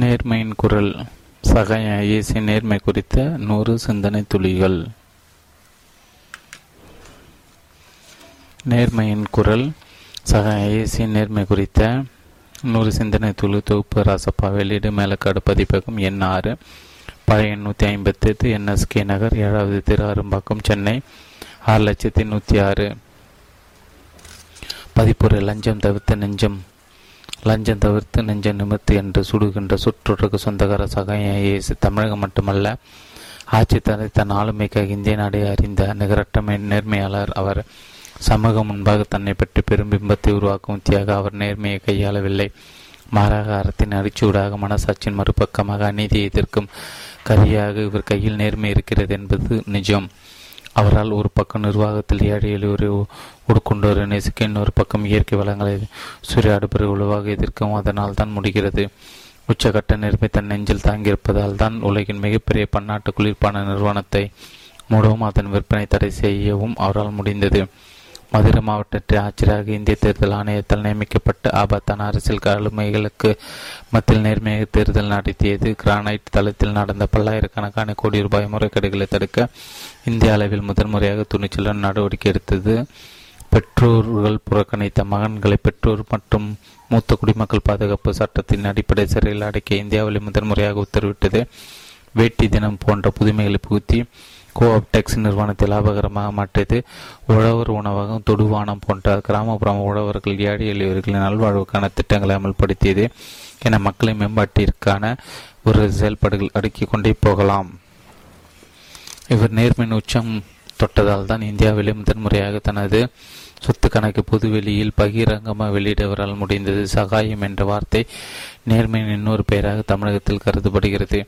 நேர்மையின் குரல் சகாய இயேசு நேர்மை குறித்த 100 சிந்தனை துளிகள். நேர்மையின் குரல் சகாய இயேசு நேர்மை குறித்த 100 சிந்தனை துளி தொகுப்பு ராசப்பா வெளியீடு மேலக்காடு பதிப்பகம் எண் 6 பழைய 858 NSK நகர் 7வது திரு அரும்பாக்கம் சென்னை 6106. பதிப்புரை லஞ்சம் தவிர்த்து நெஞ்சம். லஞ்சம் தவிர்த்து நெஞ்ச நிமித்து என்று சுடுகின்ற சுற்றுக்கு சொந்தக்கார சகாய இயேசு தமிழகம் மட்டுமல்ல ஆட்சி தலை தன் ஆளுமைக்காக இந்திய நாடை அறிந்த நிகரட்டமை நேர்மையாளர். அவர் சமூகம் முன்பாக தன்னை பற்றி பெரும் பிம்பத்தை உருவாக்கும் உத்தியாக அவர் நேர்மையை கையாளவில்லை. மாறாக அறத்தின் அடிச்சூடாக மனசாட்சியின் மறுபக்கமாக அநீதியை எதிர்க்கும் கரியாக இவர் கையில் நேர்மை இருக்கிறது என்பது நிஜம். அவரால் ஒரு பக்கம் நிர்வாகத்தில் ஏழை எளியோரை உட்கொண்டோரை நெசுக்க, இன்னொரு பக்கம் இயற்கை வளங்களை சூறையாடுபறை உழுவாக எதிர்க்கவும் அதனால் தான் முடிகிறது. உச்சகட்ட நேர்மை தன் நெஞ்சில் தாங்கியிருப்பதால் தான் உலகின் மிகப்பெரிய பன்னாட்டு குளிர்பான நிறுவனத்தை மூடவும் அதன் விற்பனை தடை செய்யவும் அவரால் முடிந்தது. மதுரை மாவட்டத்தை ஆட்சியராக இந்திய தேர்தல் ஆணையத்தால் நியமிக்கப்பட்ட ஆபத்தான அரசியல் கழுமைகளுக்கு மத்தியில் நேர்மையாக தேர்தல் நடத்தியது. கிரானைட் தளத்தில் நடந்த பல்லாயிரக்கணக்கான கோடி ரூபாய் முறைகேடுகளை தடுக்க இந்திய அளவில் முதன்முறையாக துணிச்சலுடன் நடவடிக்கை எடுத்தது. பெற்றோர்கள் புறக்கணித்த மகன்களை பெற்றோர் மற்றும் மூத்த குடிமக்கள் பாதுகாப்பு சட்டத்தின் அடிப்படை சிறையில் அடைக்க இந்தியாவில் முதன்முறையாக உத்தரவிட்டது. வேட்டி தினம் போன்ற புதுமைகளை புகுத்தி கோஆப்டெக்ஸ் நிறுவனத்தை லாபகரமாக மாற்றியது. உழவர் உணவகம், தொடுவானம் போன்ற கிராமப்புற உழவர்கள், ஏழை எளியவர்களின் நல்வாழ்வுக்கான திட்டங்களை அமல்படுத்தியது என மக்களை மேம்பாட்டிற்கான ஒரு செயல்பாடுகள் அடுக்கி கொண்டே போகலாம். இவர் நேர்மையின் உச்சம் தொட்டதால் தான் இந்தியாவிலே முதன்முறையாக தனது சொத்து கணக்கு பொதுவெளியில் பகிரங்கமாக வெளியிடவரால் முடிந்தது. சகாயம் என்ற வார்த்தை நேர்மையின் இன்னொரு பெயராக தமிழகத்தில் கருதப்படுகிறது.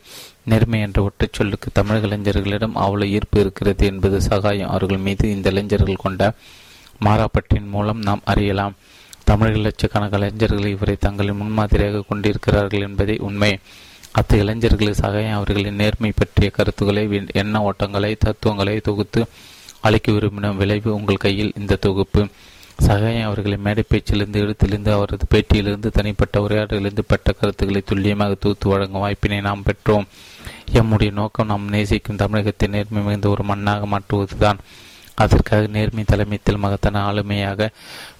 நேர்மை என்ற ஒற்றைச் சொல்லுக்கு தமிழக இளைஞர்களிடம் அவ்வளவு ஈர்ப்பு இருக்கிறது என்பது சகாயம் அவர்கள் மீது இந்த இளைஞர்கள் கொண்ட மாறாப்பட்டின் மூலம் நாம் அறியலாம். தமிழக லட்சக்கணக்கான இளைஞர்கள் இவரை தங்களின் முன்மாதிரியாக கொண்டிருக்கிறார்கள் என்பதே உண்மை. அத்தகைய இளைஞர்களில் சகாயம் அவர்களின் நேர்மை பற்றிய கருத்துக்களை, எண்ண ஓட்டங்களை, தத்துவங்களை தொகுத்து அளிக்க விரும்பின விளைவு உங்கள் கையில் இந்த தொகுப்பு. சகாயம் அவர்களை மேடை பேச்சிலிருந்து, எழுத்திலிருந்து, அவரது பேட்டியிலிருந்து, தனிப்பட்ட உரையாடலிருந்து பெற்ற கருத்துக்களை துல்லியமாக தொகுத்து வழங்கும் வாய்ப்பினை நாம் பெற்றோம். எம்முடைய நோக்கம் நாம் நேசிக்கும் தமிழகத்தை நேர்மை மிகுந்த ஒரு மண்ணாக மாற்றுவதுதான். அதற்காக நேர்மை தலைமையில் மகத்தான ஆளுமையாக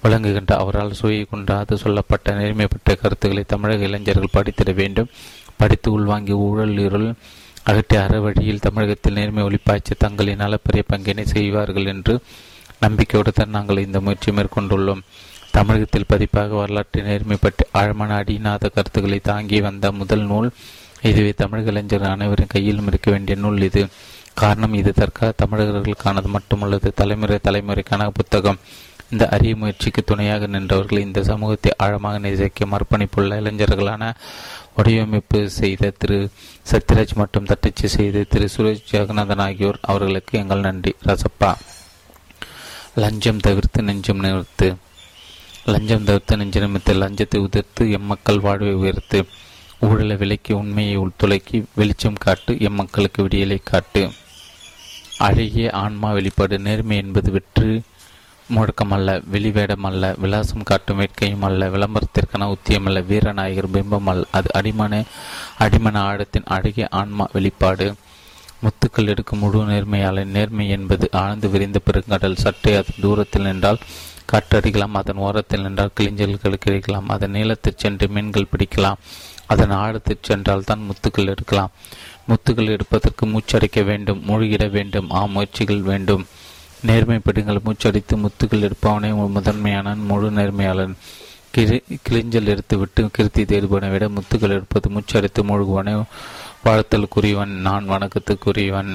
விளங்குகின்ற அவரால் சுவையை கொண்டாது சொல்லப்பட்ட நேர்மை பெற்ற கருத்துக்களை தமிழக இளைஞர்கள் படித்திட வேண்டும். படித்து உள்வாங்கி ஊழலிருள் அகற்றிய அறவழியில் தமிழகத்தில் நேர்மை ஒளிப்பாய்ச்சி தங்களின் அளப்பரிய பங்கினை செய்வார்கள் என்று நம்பிக்கையோடு தான் நாங்கள் இந்த முயற்சி மேற்கொண்டுள்ளோம். தமிழகத்தில் பதிப்பாக வரலாற்று நேர்மை பற்றி ஆழமான அடிநாத கருத்துக்களை தாங்கி வந்த முதல் நூல் இதுவே. தமிழக இளைஞர் அனைவரின் கையிலும் இருக்க வேண்டிய நூல் இது. காரணம், இது தற்கால தமிழர்களுக்கானது மட்டுமல்லது, தலைமுறை தலைமுறைக்கான புத்தகம். இந்த அரிய முயற்சிக்கு துணையாக நின்றவர்கள், இந்த சமூகத்தை ஆழமாக நேசிக்கும் அர்ப்பணிப்புள்ள இளைஞர்களான வடிவமைப்பு செய்த திரு சத்யராஜ் மற்றும் தட்டச்சு செய்த திரு சுரேஷ் ஜெகநாதன் ஆகியோர் அவர்களுக்கு எங்கள் நன்றி. ராசப்பா. லஞ்சம் தவிர்த்து நெஞ்சம் நிமிர்த்து. லஞ்சம் தவிர்த்து நெஞ்சு நிமித்து. லஞ்சத்தை உதிர்த்து எம்மக்கள் வாழ்வை உயர்த்து. ஊழலை விலைக்கு, உண்மையை உள்துளைக்கி வெளிச்சம் காட்டு. எம்மக்களுக்கு விடியலை காட்டு. அழகிய ஆன்மா வெளிப்பாடு. நேர்மை என்பது வெற்று முழக்கமல்ல, வெளிவேடமல்ல, விலாசம் காட்டும் வேட்கையும் அல்ல, விளம்பரத்திற்கான உத்தியமல்ல, வீரநாயகர் பிம்பம் அல்ல. அது அடிமன ஆழத்தின் அழகிய ஆன்மா வெளிப்பாடு. முத்துக்கள் எடுக்கும் முழு நேர்மையாள. நேர்மை என்பது ஆழ்ந்து விரிந்த பெருங்கடல். சற்றே அதன் தூரத்தில் நின்றால் காற்றடிக்கலாம், அதன் ஓரத்தில் நின்றால் கிளிஞ்சல்கள் கிடைக்கலாம், அதன் நீளத்தில் சென்று மீன்கள் பிடிக்கலாம், அதன் ஆழத்தில் சென்றால் தான் முத்துக்கள் எடுக்கலாம். முத்துக்கள் எடுப்பதற்கு மூச்சடைக்க வேண்டும், மூழ்கிட வேண்டும், முயற்சிகள் வேண்டும். நேர்மை பெடுங்கள். மூச்சடித்து முத்துக்கள் எடுப்பவனே முதன்மையான முழு நேர்மையாளன். கிளிஞ்சல் எடுத்துவிட்டு கிருத்தி தேடுபவனை விட முத்துக்கள் எடுப்பது மூச்சடித்து மூழ்குவனே வாழ்த்தலுக்குரியவன், நான் வணக்கத்துக்குரியவன்.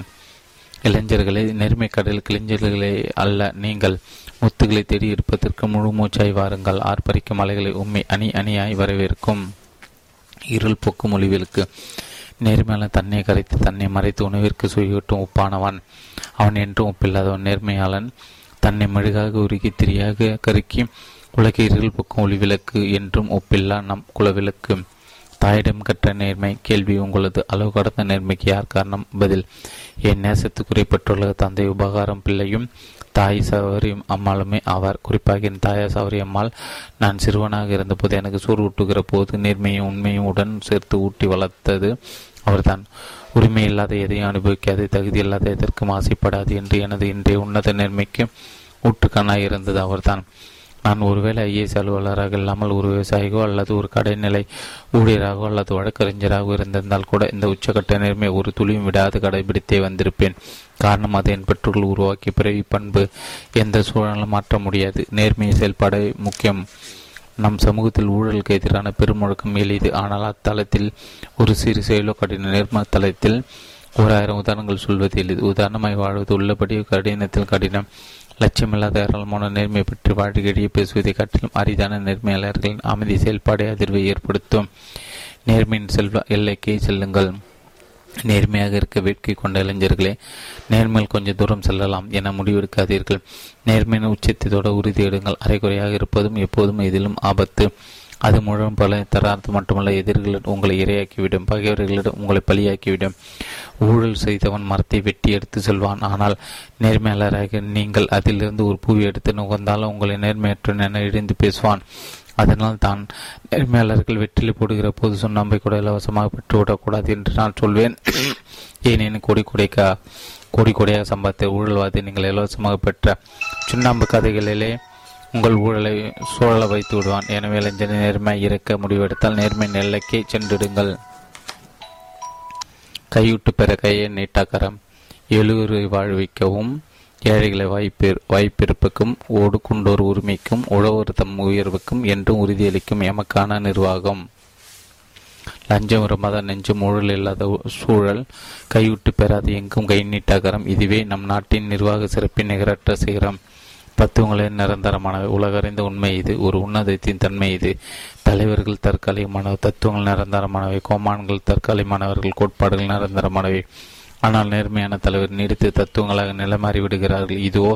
இளைஞர்களை, நேர்மை கடல் கிளிஞ்சல்களே அல்ல, நீங்கள் முத்துக்களை தேடி எடுப்பதற்கு முழு மூச்சாய் வாருங்கள். ஆர்ப்பரிக்கும் அலைகளை உண்மை அணி அணியாய் வரவேற்கும் இருள் போக்கும் ஒளிவிற்கு. நேர்மையாளன் தன்னை கரைத்து தன்னை மறைத்து உணவிற்கு சுவையூட்டும் உப்பானவன். அவன் என்றும் ஒப்பில்லாதவன். நேர்மையாளன் தன்னை மெழுகாக உருகி திரியாக கருக்கி உலக இருள் பக்கம் ஒளிவிளக்கு. என்றும் ஒப்பில்லா நம் குலவிளக்கு. தாயிடம் கற்ற நேர்மை. கேள்வி: உங்களது அளவு கடந்த நேர்மைக்கு யார் காரணம்? பதில்: என் நேசத்துக்குறைப்பட்டுள்ள தந்தை உபகாரம் பிள்ளையும் தாய் சௌரி அம்மாளுமே ஆவார். குறிப்பாக என் தாயார் சௌரி அம்மாள் நான் சிறுவனாக இருந்தபோது எனக்கு சூறு ஊட்டுகிற போது நேர்மையும் உண்மையும் உடன் சேர்த்து ஊட்டி வளர்த்தது அவர்தான். உரிமை இல்லாத எதையும் அனுபவிக்காது, தகுதி இல்லாத எதற்கும் ஆசைப்படாது என்று எனது இன்றைய உன்னத நேர்மைக்கு ஊற்றுக்கண்ணாக இருந்தது அவர்தான். நான் ஒருவேளை ஐஏஎஸ் அலுவலராக இல்லாமல் ஒரு விவசாயிகோ அல்லது ஒரு கடைநிலை ஊழியராகவோ அல்லது வழக்கறிஞராகவோ இருந்திருந்தால் கூட இந்த உச்சக்கட்ட நேர்மையை ஒரு துளியும் விடாது கடைபிடித்தே வந்திருப்பேன். காரணம், அது என் பெற்றோர்கள் உருவாக்கிய பிறவி பண்பு. எந்த சூழலும் மாற்ற முடியாது. நேர்மையை செயல்பாடு முக்கியம். நம் சமூகத்தில் ஊழலுக்கு எதிரான பெருமுழக்கம் எளிது. ஆனால் அத்தலத்தில் ஒரு சிறு செயலோ கடின நேர்ம தளத்தில் 1,000 உதாரணங்கள் சொல்வது எளிது. உதாரணமாய் வாழ்வது, உள்ளபடி கடினத்தில் கடினம், லட்சியமில்லாத ஏராளமான நேர்மை பற்றி வாழ்க்கையிடையே பேசுவதை காட்டிலும் அரிதான நேர்மையாளர்களின் அமைதி செயல்பாடு அதிர்வை ஏற்படுத்தும். நேர்மையின் செல்வ எல்லைக்கே செல்லுங்கள். நேர்மையாக இருக்க வேட்கை கொண்ட இளைஞர்களே, நேர்மையில் கொஞ்சம் தூரம் செல்லலாம் என முடிவெடுக்காதீர்கள். நேர்மையின் உச்சத்தோட உறுதி எடுங்கள். அரைக்குறையாக இருப்பதும் எப்போதும் எதிலும் ஆபத்து. அது முழுவதும் பல தரார்த்து மட்டுமல்ல, எதிரிகளிடம் உங்களை இரையாக்கிவிடும், பகைவர்களிடம் உங்களை பலியாக்கிவிடும். ஊழல் செய்தவன் மரத்தை வெட்டி எடுத்து செல்வான். ஆனால் நேர்மையாளராக நீங்கள் அதிலிருந்து ஒரு பூவி எடுத்து நுகர்ந்தாலும் உங்களை நேர்மையற்ற என இடிந்து பேசுவான். அதனால் தான் நேர்மையாளர்கள் வெற்றிலை போடுகிற போது சுண்ணாம்பை கூட இலவசமாக பெற்றுவிடக்கூடாது என்று நான் சொல்வேன். ஏனேனும் கோடி கோடியாக சம்பாதித்த ஊழல்வாதி நீங்கள் இலவசமாக பெற்ற சுண்ணாம்பு கதைகளிலே உங்கள் ஊழலை சூழலை வைத்து விடுவான். எனவே இளைஞர் நேர்மை இருக்க முடிவெடுத்தால் நேர்மை நெல்லைக்கே சென்றிடுங்கள். கையூட்டு பெற கையை நீட்டாக்கரம். எழுவரை வாழ்விக்கவும் ஏழைகளை வாய்ப்பிருப்புக்கும் ஒடுக்குண்டோர் உரிமைக்கும் உழவர் தம் உயர்வுக்கும் என்றும் உறுதியளிக்கும் எமக்கான நிர்வாகம். லஞ்சம் விரும்பாத நெஞ்சும் ஊழல் இல்லாத சூழல். கையூட்டு பெறாது எங்கும் கை நீட்டாக்கரம். இதுவே நம் நாட்டின் நிர்வாக சிறப்பின் நிகரற்ற சிகரம். பத்துவங்களின் நிரந்தரமானவை. உலகறிந்த உண்மை இது. ஒரு உன்னதத்தின் தன்மை இது. தலைவர்கள் தற்காலிகமானவை, தத்துவங்கள் நிரந்தரமானவை, கோமான்கள் தற்காலிகமானவர்கள், கோட்பாடுகள் நிரந்தரமானவை. ஆனால் நேர்மையான தலைவர் நீடித்து தத்துவங்களாக நிலைமாறிவிடுகிறார்கள். இதுவோ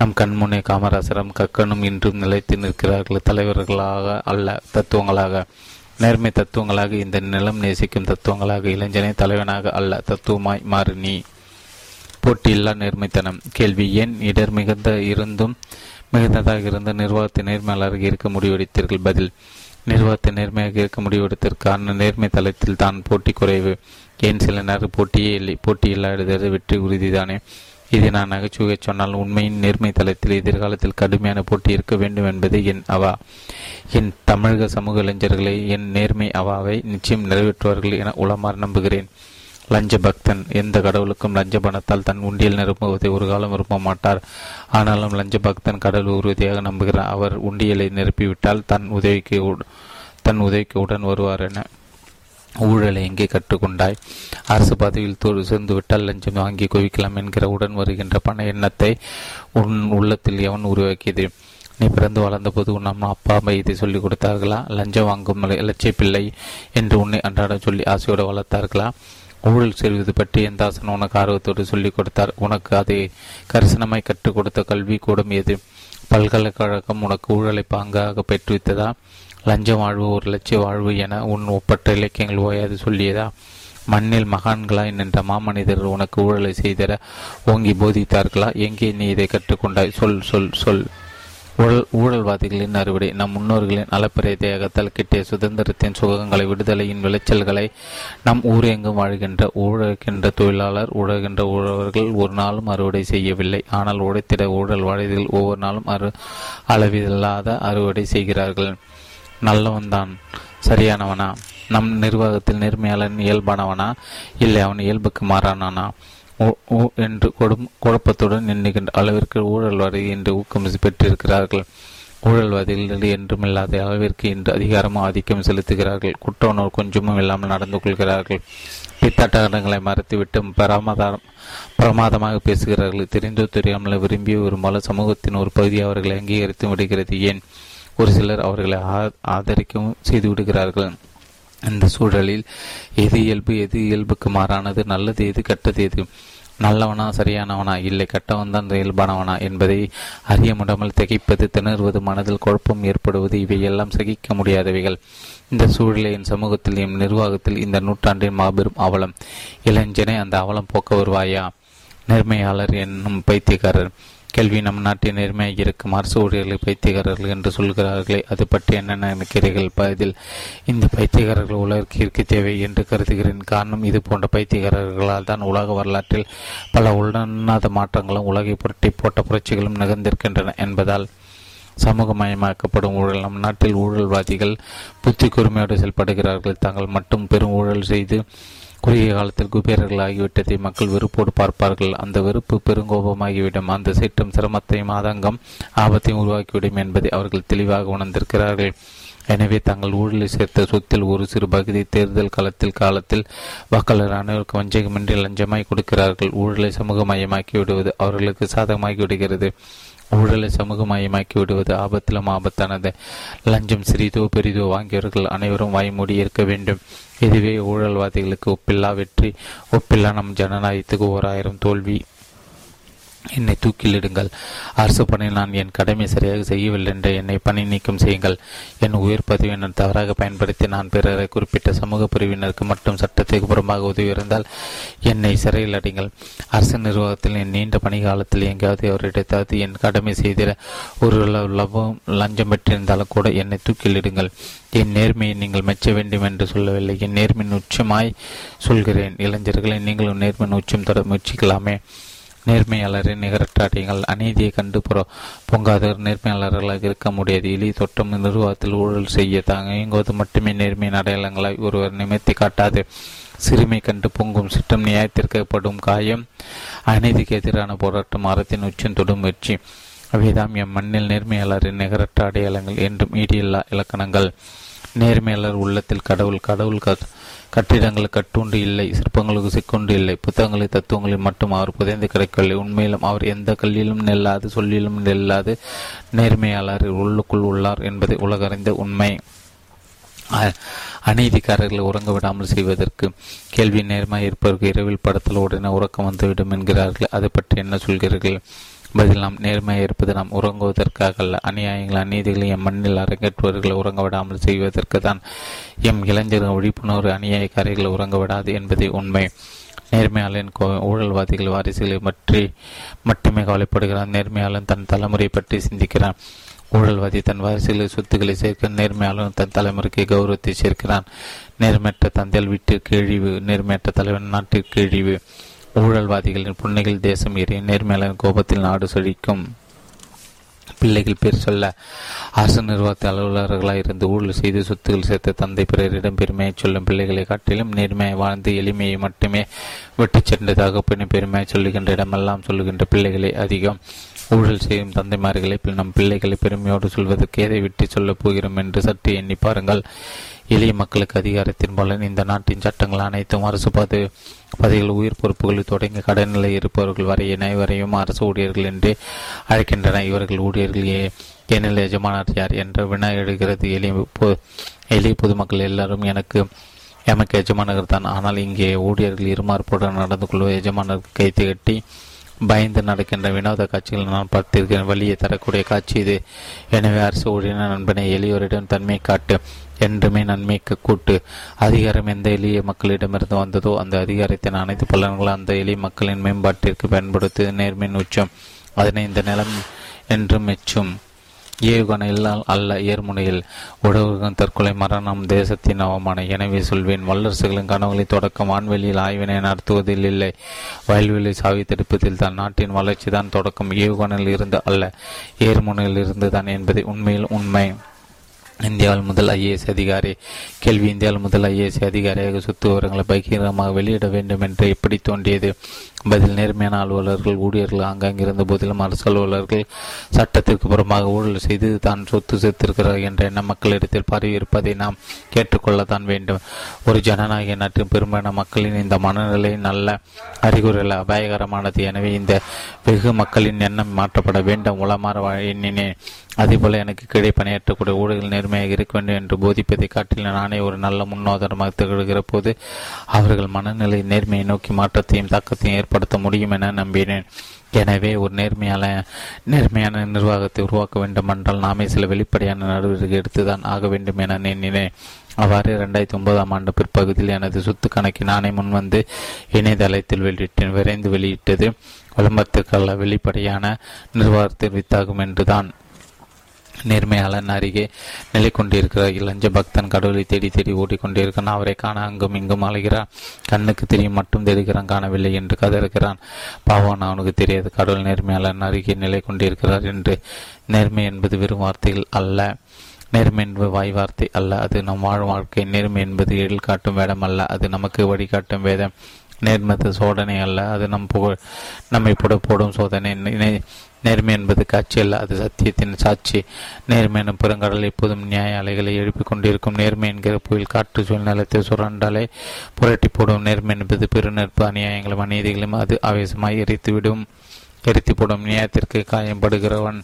நம் கண்முனே காமராசரும் கக்கனும் இன்றும் நிலைத்து நிற்கிறார்கள், தலைவர்களாக அல்ல, தத்துவங்களாக. நேர்மை தத்துவங்களாக, இந்த நிலம் நேசிக்கும் தத்துவங்களாக. இளைஞனே, தலைவனாக அல்ல, தத்துவமாய் மாறு நீ. போட்டியில்லா நேர்மைத்தனம். கேள்வி: ஏன் இடர் மிகுந்ததாக இருந்த நிர்வாகத்தை நேர்மையாளராக இருக்க முடிவெடுத்தீர்கள்? பதில்: நிர்வாகத்தை நேர்மையாக இருக்க முடிவெடுத்ததற்கான நேர்மை தளத்தில் தான் போட்டி குறைவு. ஏன் சில நேரம் போட்டியே இல்லை. போட்டியில்லா இடர் வெற்றி உறுதிதானே. இதை நான் நகைச்சுவை சொன்னால், உண்மையின் நேர்மை தளத்தில் எதிர்காலத்தில் கடுமையான போட்டி இருக்க வேண்டும் என்பது என் அவா. என் தமிழக சமூக இளைஞர்களை என் நேர்மை அவாவை நிச்சயம் நிறைவேற்றுவார்கள் என உளமாறு நம்புகிறேன். லஞ்ச பக்தன். எந்த கடவுளுக்கும் லஞ்ச பணத்தால் தன் உண்டியல் நிரம்புவதை ஒரு காலம் விரும்ப மாட்டார். ஆனாலும் லஞ்ச பக்தன் கடல் உறுதியாக நம்புகிறார். அவர் உண்டியலை நிரப்பிவிட்டால் தன் உதவிக்கு உடன் வருவார் என. ஊழலை எங்கே கற்றுக்கொண்டாய்? அரசு பதவியில் சேர்ந்துவிட்டால் லஞ்சம் வாங்கி குவிக்கலாம் என்கிற உடன் வருகின்ற பண எண்ணத்தை உன் உள்ளத்தில் எவன் உருவாக்கியது? நீ பிறந்து வளர்ந்தபோது உன் அம்மா அப்பா அம்மா இதை சொல்லிக் கொடுத்தார்களா? லஞ்சம் வாங்கும் இலட்சிய பிள்ளை என்று உன்னை அன்றாடம் சொல்லி ஆசையோடு வளர்த்தார்களா? ஊழல் செல்வது பற்றி எந்தாசன் உனக்கு ஆர்வத்தோடு சொல்லிக் கொடுத்தார்? உனக்கு அதை கரிசனமாய் கற்றுக் கொடுத்த கல்வி கூடம் எது? பல்கலைக்கழகம் உனக்கு ஊழலை பாங்காக பெற்றுவித்ததா? லஞ்ச வாழ்வு ஒரு லட்சிய வாழ்வு என உன் ஒப்பற்ற இலக்கியங்கள் ஓயாது சொல்லியதா? மண்ணில் மகான்களாய் நின்ற மாமனிதர் உனக்கு ஊழலை செய்தர ஓங்கி போதித்தார்களா? எங்கே நீ இதை கற்றுக்கொண்டாய்? சொல் சொல் சொல். ஊழல்வாதிகளின் அறுவடை. நம் முன்னோர்களின் அளப்பரியதையாகத்தால் கிட்டிய சுதந்திரத்தின் சுகங்களை, விடுதலையின் விளைச்சல்களை நம் ஊர் எங்கும் வாழ்கின்ற ஊழகின்ற தொழிலாளர், உழகின்ற உழவர்கள் ஒரு நாளும் அறுவடை செய்யவில்லை. ஆனால் உடைத்திட ஊழல்வாதிகள் ஒவ்வொரு நாளும் அளவில்லாத அறுவடை செய்கிறார்கள். நல்லவன்தான் சரியானவனா? நம் நிர்வாகத்தில் நேர்மையாளன் இயல்பானவனா, இல்லை அவன் இயல்புக்கு மாறானானா என்று குழப்பத்துடன் எண்ணுகின்ற அளவிற்கு ஊழல்வாதி என்று ஊக்கம் பெற்றிருக்கிறார்கள். ஊழல்வாதிகள் என்றுமில்லாத அளவிற்கு இன்று அதிகாரமும் ஆதிக்கம் செலுத்துகிறார்கள். குற்ற உணர்வு கொஞ்சமும் இல்லாமல் நடந்து கொள்கிறார்கள். பித்தாட்டங்களை மறைத்துவிட்டு பிரமாதமாக பேசுகிறார்கள். தெரிந்தோ தெரியாமல் விரும்பி விரும்பாலும் சமூகத்தின் ஒரு பகுதி அவர்களை அங்கீகரித்து விடுகிறது. ஏன் ஒரு சிலர் அவர்களை ஆதரிக்கவும் செய்து விடுகிறார்கள். இந்த சூழலில் எது இயல்புக்கு மாறானது, நல்லது எது, கெட்டது எது, நல்லவனா சரியானவனா, இல்லை கெட்டவன் தான் இயல்பானவனா என்பதை அறிய முடியாமல் திகைப்பது, திணறுவது, மனதில் குழப்பம் ஏற்படுவது இவையெல்லாம் சகிக்க முடியாதவைகள். இந்த சூழலின் சமூகத்தில் என் நிர்வாகத்தில் இந்த நூற்றாண்டின் மாபெரும் அவலம். இளைஞனை அந்த அவலம் போக்க வருவாயா? நேர்மையாளர் என்னும் பைத்தியக்காரர். கேள்வி, நம் நாட்டின் நேர்மையாக இருக்கும் அரசு ஊழியர்கள் பைத்தியக்காரர்கள் என்று சொல்கிறார்களே, அது பற்றி என்ன நினைக்கிறீர்கள்? பதில், இந்த பைத்தியக்காரர்கள் உலகிற்கு தேவை என்று கருதுகிறேன். காரணம், இது போன்ற பைத்தியக்காரர்களால் தான் உலக வரலாற்றில் பல உடனாத மாற்றங்களும் உலகை புரட்டி போட்ட புரட்சிகளும் நிகழ்ந்திருக்கின்றன என்பதால். சமூகமயமாக்கப்படும் ஊழல், நம் நாட்டில் ஊழல்வாதிகள் புத்தி கூர்மையோடு செயல்படுகிறார்கள். தாங்கள் மட்டும் பெரும் ஊழல் செய்து குறுகிய காலத்தில் குபேரர்கள் ஆகிவிட்டதை மக்கள் வெறுப்போடு பார்ப்பார்கள். அந்த வெறுப்பு பெருங்கோபமாகிவிடும். அந்த சீற்றம் சிரமத்தையும் ஆதங்கம் ஆபத்தையும் உருவாக்கிவிடும் என்பதை அவர்கள் தெளிவாக உணர்ந்திருக்கிறார்கள். எனவே தாங்கள் ஊழலில் சேர்த்த சொத்தில் ஒரு சிறு பகுதி தேர்தல் காலத்தில் வாக்காளர் அனைவருக்கும் வஞ்சகமின்றி லஞ்சமாய் கொடுக்கிறார்கள். ஊழலை சமூகமயமாக்கி விடுவது அவர்களுக்கு சாதகமாகி விடுகிறது. ஊழலை சமூகமயமாக்கி விடுவது ஆபத்திலும் ஆபத்தானது. லஞ்சம் சிறிதோ பெரிதோ வாங்கியவர்கள் அனைவரும் வாய்மூடி இருக்க வேண்டும். இதுவே ஊழல்வாதிகளுக்கு ஒப்பில்லா வெற்றி, ஒப்பில்லா நம் ஜனநாயகத்துக்கு 1000 தோல்வி. என்னை தூக்கிலிடுங்கள். அரசு பணியில் நான் என் கடமை சரியாக செய்யவில்லை என்று என்னை பணி நீக்கம் செய்யுங்கள். என் உயர் பதவியினர் தவறாக பயன்படுத்தி நான் பிறரை குறிப்பிட்ட சமூக பிரிவினருக்கு மட்டும் சட்டத்துக்கு புறமாக உதவியிருந்தால் என்னை சிறையில் அடைங்கள். அரசு நிர்வாகத்தில் என் நீண்ட பணிகாலத்தில் எங்காவது அவரிடத்தாவது என் கடமை செய்திட ஒரு லபம் லஞ்சம் பெற்றிருந்தாலும் கூட என்னை தூக்கிலிடுங்கள். என் நேர்மையை நீங்கள் மெச்ச வேண்டும் என்று சொல்லவில்லை, என் நேர்மையின் உச்சமாய் சொல்கிறேன். இளைஞர்களை நீங்களும் நேர்மையின் உச்சம் தர முயற்சிக்கலாமே. நேர்மையாளரை நிகரற்றாட்டியங்கள். அநீதியை கண்டு பொங்காதவர் நேர்மையாளர்களாக இருக்க முடியாது. இலி தொட்டம் நிர்வாகத்தில் ஊழல் செய்ய தாங்குவது மட்டுமே நேர்மையின் அடையாளங்களாய் ஒருவர் நிமித்தி காட்டாது. சிறுமை கண்டு பொங்கும் சிற்றம், நியாயத்திற்கப்படும் காயம், அநீதிக்கு எதிரான போராட்டம், அறத்தின் உச்சம் தொடும் முயற்சி. அவைதாம் எம் மண்ணில் நேர்மையாளரின் நிகரற்ற அடையாளங்கள் என்றும் ஈடியில்லா இலக்கணங்கள். நேர்மையாளர் உள்ளத்தில் கடவுள். கடவுள் கட்டிடங்கள் கட்டுண்டு இல்லை, சிற்பங்களுக்கு சிக்கொண்டு இல்லை, புத்தகங்களை தத்துவங்களில் மட்டும் அவர் புதைந்து கிடைக்கவில்லை. உண்மையிலும் அவர் எந்த கல்லிலும் நெல்லாது சொல்லிலும் நெல்லாது நேர்மையாளர் உள்ளுக்குள் உள்ளார் என்பதை உலகறிந்த உண்மை. அநீதிக்காரர்களை உறங்க விடாமல் செய்வதற்கு. கேள்வி, நேர்மையாக இருப்பவர்கள் இரவில் படத்தில் உடனே உறக்கம் வந்துவிடும் என்கிறார்கள், அதை பற்றி என்ன சொல்கிறீர்கள்? பதில், நாம் நேர்மையாக இருப்பது நாம் உறங்குவதற்காக அல்ல, அநியாயங்கள் அநீதிகளை எம் மண்ணில் அரங்கேற்றுவர்களை உறங்க விடாமல் செய்வதற்கு தான். எம் இளைஞர்கள் விழிப்புணர்வு அநியாயக்காரிகளை உறங்க விடாது என்பதே உண்மை. நேர்மையாளன் ஊழல்வாதிகள் வாரிசுகளை பற்றி மட்டுமே கவலைப்படுகிறான். நேர்மையாளன் தன் தலைமுறையை பற்றி சிந்திக்கிறான். ஊழல்வாதி தன் வாரிசுகளை சொத்துக்களை சேர்க்க, நேர்மையாளன் தன் தலைமுறைக்கு கௌரவத்தை சேர்க்கிறான். நேர்மையற்ற தந்தையால் வீட்டிற்கு இழிவு, நேர்மையற்ற தலைவன் நாட்டிற்கு இழிவு. ஊழல்வாதிகளின் புன்னைகள் தேசம் ஏறி, நேர்மையாளர் கோபத்தில் நாடு செழிக்கும். பிள்ளைகள் பேர் சொல்ல. அரசு நிர்வாகத்தில் அலுவலர்களாக இருந்து ஊழல் செய்து சொத்துக்கள் சேர்த்த தந்தை பிறரிடம் பெருமையை சொல்லும் பிள்ளைகளை காட்டிலும் நேர்மையை வாழ்ந்து எளிமையை மட்டுமே வெட்டிச் சென்றதாக பெண்ணை பெருமையை சொல்லுகின்ற இடமெல்லாம் சொல்லுகின்ற பிள்ளைகளை அதிகம். ஊழல் செய்யும் தந்தைமார்களை நம் பிள்ளைகளை பெருமையோடு சொல்வதற்கு எதை விட்டு சொல்லப் போகிறோம் என்று சற்று எண்ணி பாருங்கள். எளிய மக்களுக்கு அதிகாரத்தின் பலன். இந்த நாட்டின் சட்டங்கள் அனைத்தும் அரசு பதவிகள் உயிர் பொறுப்புகளில் தொடங்கி கடனிலை இருப்பவர்கள் வரை இணைவரையும் அரசு ஊழியர்கள் என்று அழைக்கின்றன. இவர்கள் ஊழியர்கள் ஏனில் எஜமானார் யார் என்ற வினா எழுகிறது. எளிய பொதுமக்கள் எல்லாரும் எமக்கு எஜமானர்கள் தான். ஆனால் இங்கே ஊழியர்கள் இருமாறுபோடு நடந்து கொள்வது எஜமானருக்கு கைத்து கட்டி பயந்து நடக்கின்ற வினோத காட்சிகள் நான் பார்த்திருக்கிறேன். வழியை தரக்கூடிய காட்சி இது. எனவே அரசு ஊழியன நண்பனை, எளியோரிடம் தன்மை காட்டு, என்றுமே நன்மைக்கு கூட்டு. அதிகாரம் எந்த எளிய மக்களிடமிருந்து வந்ததோ அந்த அதிகாரத்தின் அனைத்து பலன்களும் அந்த எளிய மக்களின் மேம்பாட்டிற்கு பயன்படுத்த நேர்மையின் உச்சம். அதனை இந்த நிலம் என்று மெச்சும். ஏவுகணை இல்லால் அல்ல, ஏர்முனையில் உடவுகம் தற்கொலை மரணம் தேசத்தின் அவமான. எனவே சொல்வேன், வல்லரசுகளின் கனவுகளை தொடக்கம் வான்வெளியில் ஆய்வினை நடத்துவதில் இல்லை, வயல்வெளி சாவி தடுப்பதில் தான். நாட்டின் வளர்ச்சி தான் தொடக்கம், ஏவுகணையில் இருந்து அல்ல, ஏர்முனையில் இருந்து தான் என்பதை உண்மையில் உண்மை. இந்தியாவில் முதல் IAS அதிகாரி. கேள்வி, இந்தியாவில் முதல் IAS அதிகாரியாக சொத்து விவரங்களை பகிரங்கமாக வெளியிட வேண்டும் என்று எப்படி தோன்றியது? பதில், நேர்மையான அலுவலர்கள் ஊழியர்கள் ஆங்காங்கிருந்த போதிலும் அரசு அலுவலர்கள் சட்டத்திற்கு புறமாக ஊழல் செய்து தான் சொத்து சேர்த்திருக்கிறார் என்ற எண்ணம் மக்களிடத்தில் பரவி இருப்பதை நாம் கேட்டுக்கொள்ளத்தான் வேண்டும். ஒரு ஜனநாயக நாட்டின் பெரும்பாலான மக்களின் இந்த மனநிலை நல்ல அறிகுறிகள், அபாயகரமானது. எனவே இந்த வெகு மக்களின் எண்ணம் மாற்றப்பட வேண்டும். உளமாற எண்ணினேன். அதேபோல எனக்கு கிடை பணியாற்றக்கூடிய ஊழல்கள் நேர்மையாக இருக்க வேண்டும் என்று போதிப்பதை காட்டில் நானே ஒரு நல்ல முன்னோதரமாக திகழ்கிற போது அவர்கள் மனநிலை நேர்மையை நோக்கி மாற்றத்தையும் தாக்கத்தையும் ஏற்படுத்த முடியும் என நம்பினேன். எனவே ஒரு நேர்மையான நிர்வாகத்தை உருவாக்க வேண்டும் என்றால் நாமே சில வெளிப்படையான நடவடிக்கை எடுத்துதான் ஆக வேண்டும் என நினைனேன். அவ்வாறு 2009ஆம் ஆண்டு பிற்பகுதியில் எனது சொத்து கணக்கை நானே முன்வந்து இணையதளத்தில் வெளியிட்டேன். விரைந்து வெளியிட்டது விளம்பரத்திற்கல்ல, வெளிப்படையான நிர்வாகத்தில் வித்தாகும் என்றுதான். நேர்மையாளன் அருகே நிலை கொண்டிருக்கிறார். இளஞ்ச பக்தன் கடவுளை தேடி தேடி ஓடிக்கொண்டிருக்கிறான். அவரை காண அங்கும் இங்கும் அலைகிறான். கண்ணுக்கு தெரியும் மட்டும் தெரிகிறான், காணவில்லை என்று கதறுகிறான். பாவான் அவனுக்கு தெரியாது. கடவுள் நேர்மையாளன் அருகே நிலை கொண்டிருக்கிறார் என்று. நேர்மை என்பது வெறும் வார்த்தைகள் அல்ல, நேர்மை என்பது வாய் வார்த்தை அல்ல, அது நம் வாழும் வாழ்க்கை. நேர்மை என்பது எழில் காட்டும் வேடம் அல்ல, அது நமக்கு வழிகாட்டும் வேதம். நேர்மது சோதனை அல்ல, அது நம் புகழ் நம்மை புட போடும் சோதனை. நேர்மை என்பது காட்சி அல்ல, அது சத்தியத்தின் சாட்சி. நேர்மையான புறங்கடல் எப்போதும் நியாய அலைகளை எழுப்பிக் கொண்டிருக்கும். நேர்மை என்கிற புயல் காற்று சூழ்நிலத்தை சுரண்டாலே புரட்டி போடும். நேர்மை என்பது பெருநெருப்பு அநியாயங்களும் அநீதிகளும் அது ஆவேசமாய் எரித்துவிடும், எரித்து போடும். நியாயத்திற்கு காயம்படுகிறவன்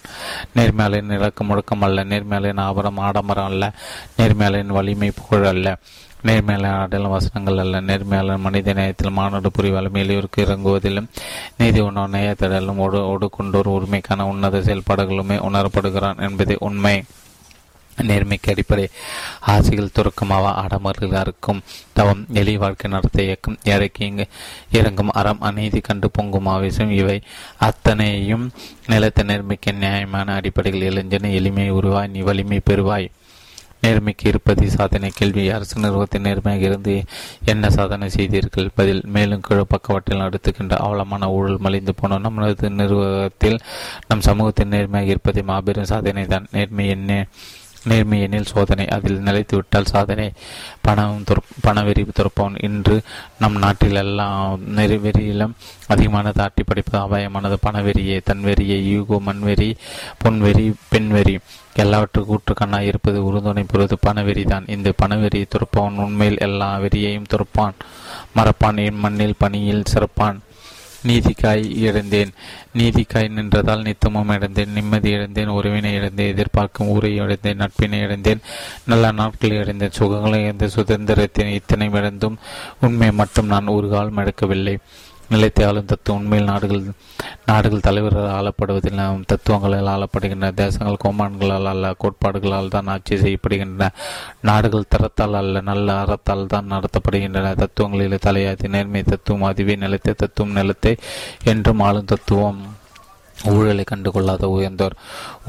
நேர்மையாளன் இலக்கு முழக்கம் அல்ல, நேர்மையாளன் ஆபரம் ஆடம்பரம் அல்ல, நேர்மையாளன் வலிமை புகழ் அல்ல, நேர்மையாளன் ஆடலும் வசனங்கள் அல்ல. நேர்மையாளன் மனித நேயத்தில் மாநாடு புரிவாலும் எளியோருக்கு இறங்குவதிலும் நீதி உணவு நேயத்திடலும் ஒடுக்கொண்டோர் உரிமைக்கான உன்னத செயல்பாடுகளுமே உணரப்படுகிறான் என்பதே உண்மை. நேர்மைக்கு அடிப்படை ஆசைகள் துறக்கமாக ஆடம்பர்களாக இருக்கும் தவம், எளி வாழ்க்கை நடத்த இயக்கம், இறைக்கு இங்கு இறங்கும் அறம், அநீதி கண்டு பொங்கும் ஆவேசம், இவை அத்தனையும் நிலத்த நேர்மைக்கு நியாயமான அடிப்படைகள். இளைஞனை எளிமையை உருவாய், நீ வலிமை பெறுவாய். நேர்மைக்கு இருப்பது சாதனை. கேள்வி: அரசு நிறுவனத்தின் நேர்மையாக இருந்து என்ன சாதனை செய்தீர்கள்? பதில்: மேலும் கீழ் பக்கவாட்டில் நடத்துகின்ற அவலமான ஊழல் மலிந்து போனோம். நம்மளது நிர்வாகத்தில் நம் சமூகத்தின் நேர்மையாக இருப்பதை மாபெரும் சாதனை தான். நேர்மை எண்ணில் சோதனை, அதில் நிலைத்து விட்டால் சாதனை. பணவெறி துறப்பவன் இன்று நம் நாட்டில் எல்லாம் நெறிவெறியிலும் அதிகமான தாட்டி படிப்பது அபாயமானது. பணவெறியை, தன்வெறியை, யூகோ, மண்வெறி, பொன்வெறி, பெண்வெறி எல்லாவற்றுக்கும் ஊற்றுக்கண்ணாய் இருப்பது உறுதுணை பெறுவது பணவெறிதான். இந்த பணவெறியை துறப்பவன் உண்மையில் எல்லா வெறியையும் துறப்பான், மறப்பான், என் மண்ணில் பணியில் சிறப்பான். நீதிக்காய் இழந்தேன், நீதிக்காய் நின்றதால் நித்தமும் இழந்தேன், நிம்மதி இழந்தேன், உறவினை இழந்தேன், எதிர்பார்க்கும் ஊரை இழந்தேன், நட்பினை இழந்தேன், நல்ல நாட்களை இழந்தேன், சுகங்களை இழந்த சுதந்திரத்தின் இத்தனை இழந்தும் உண்மை மட்டும் நான் ஒரு காலம் இழக்கவில்லை. நிலைத்த ஆளும் தத்துவம் உண்மையில் நாடுகள் தலைவர்கள் ஆளப்படுவதில் தத்துவங்களால் ஆளப்படுகின்றன. தேசங்கள் கோமான்களால் அல்ல, கோட்பாடுகளால் தான் ஆட்சி செய்யப்படுகின்றன. நாடுகள் தரத்தால் அல்ல, நல்ல அறத்தால் தான் நடத்தப்படுகின்றன. தத்துவங்களில் தலையாதி நேர்மை தத்துவம், அதுவே நிலைத்த தத்துவம். நிலத்தை என்றும் ஆளும் தத்துவம் ஊழலை கண்டுகொள்ளாத உயர்ந்தோர்.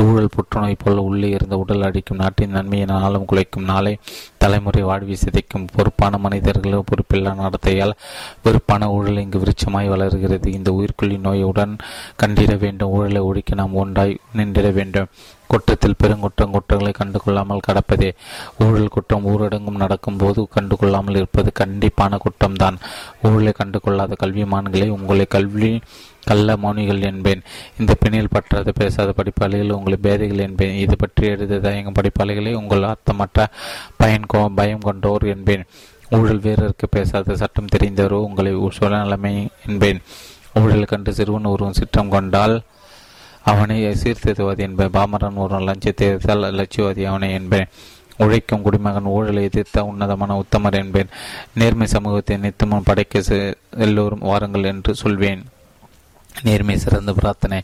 ஊழல் புற்றுநோய் போல் உள்ளே இருந்த உடல் அடிக்கும், நாட்டின் நன்மையை நாளும் குலைக்கும், நாளை தலைமுறை வாழ்வி சிதைக்கும். பொறுப்பான மனிதர்களோ பொறுப்பில்லா நடத்தையால் வெறுப்பான ஊழல் இங்கு விருட்சமாய் வளர்கிறது. இந்த உயிர்கொல்லி நோயுடன் கண்டிட வேண்டும். ஊழலை ஒழிக்க நாம் ஒன்றாய் நின்றிட வேண்டும். குற்றத்தில் பெருங்குற்றம் குற்றங்களை கண்டுகொள்ளாமல் கடப்பதே ஊழல் குற்றம். ஊரடங்கும் நடக்கும் போது கண்டுகொள்ளாமல் இருப்பது கண்டிப்பான குற்றம்தான். ஊழலை கண்டுகொள்ளாத கல்விமான்களை உங்களை கள்ள மௌனிகள் என்பேன். இந்த பிணியில் பற்றாத பேசாத படிப்பாளிகள் உங்களை பேதைகள் என்பேன். இது பற்றி எழுத தயங்கும் படிப்பாளிகளை உங்கள் அர்த்தமற்ற பயம் கொண்டோர் என்பேன். ஊழல் வீரருக்கு பேசாத சட்டம் தெரிந்தவரோ உங்களை சுழநிலைமை என்பேன். ஊழல் கண்டு சிறுவன் ஒருவன் சிற்றம் கொண்டால் அவனை சீர்திருத்துவாதி என்பேன். பாமரன் ஒருவன் லஞ்சத்தை எதிர்த்தால் லட்சியவாதி அவனை என்பேன். உழைக்கும் குடிமகன் ஊழலை எதிர்த்த உன்னதமான உத்தமர் என்பேன். நேர்மை சமூகத்தை நித்தமும் படைக்க எல்லோரும் வாருங்கள் என்று சொல்வேன். நேர்மை சிறந்த பிரார்த்தனை.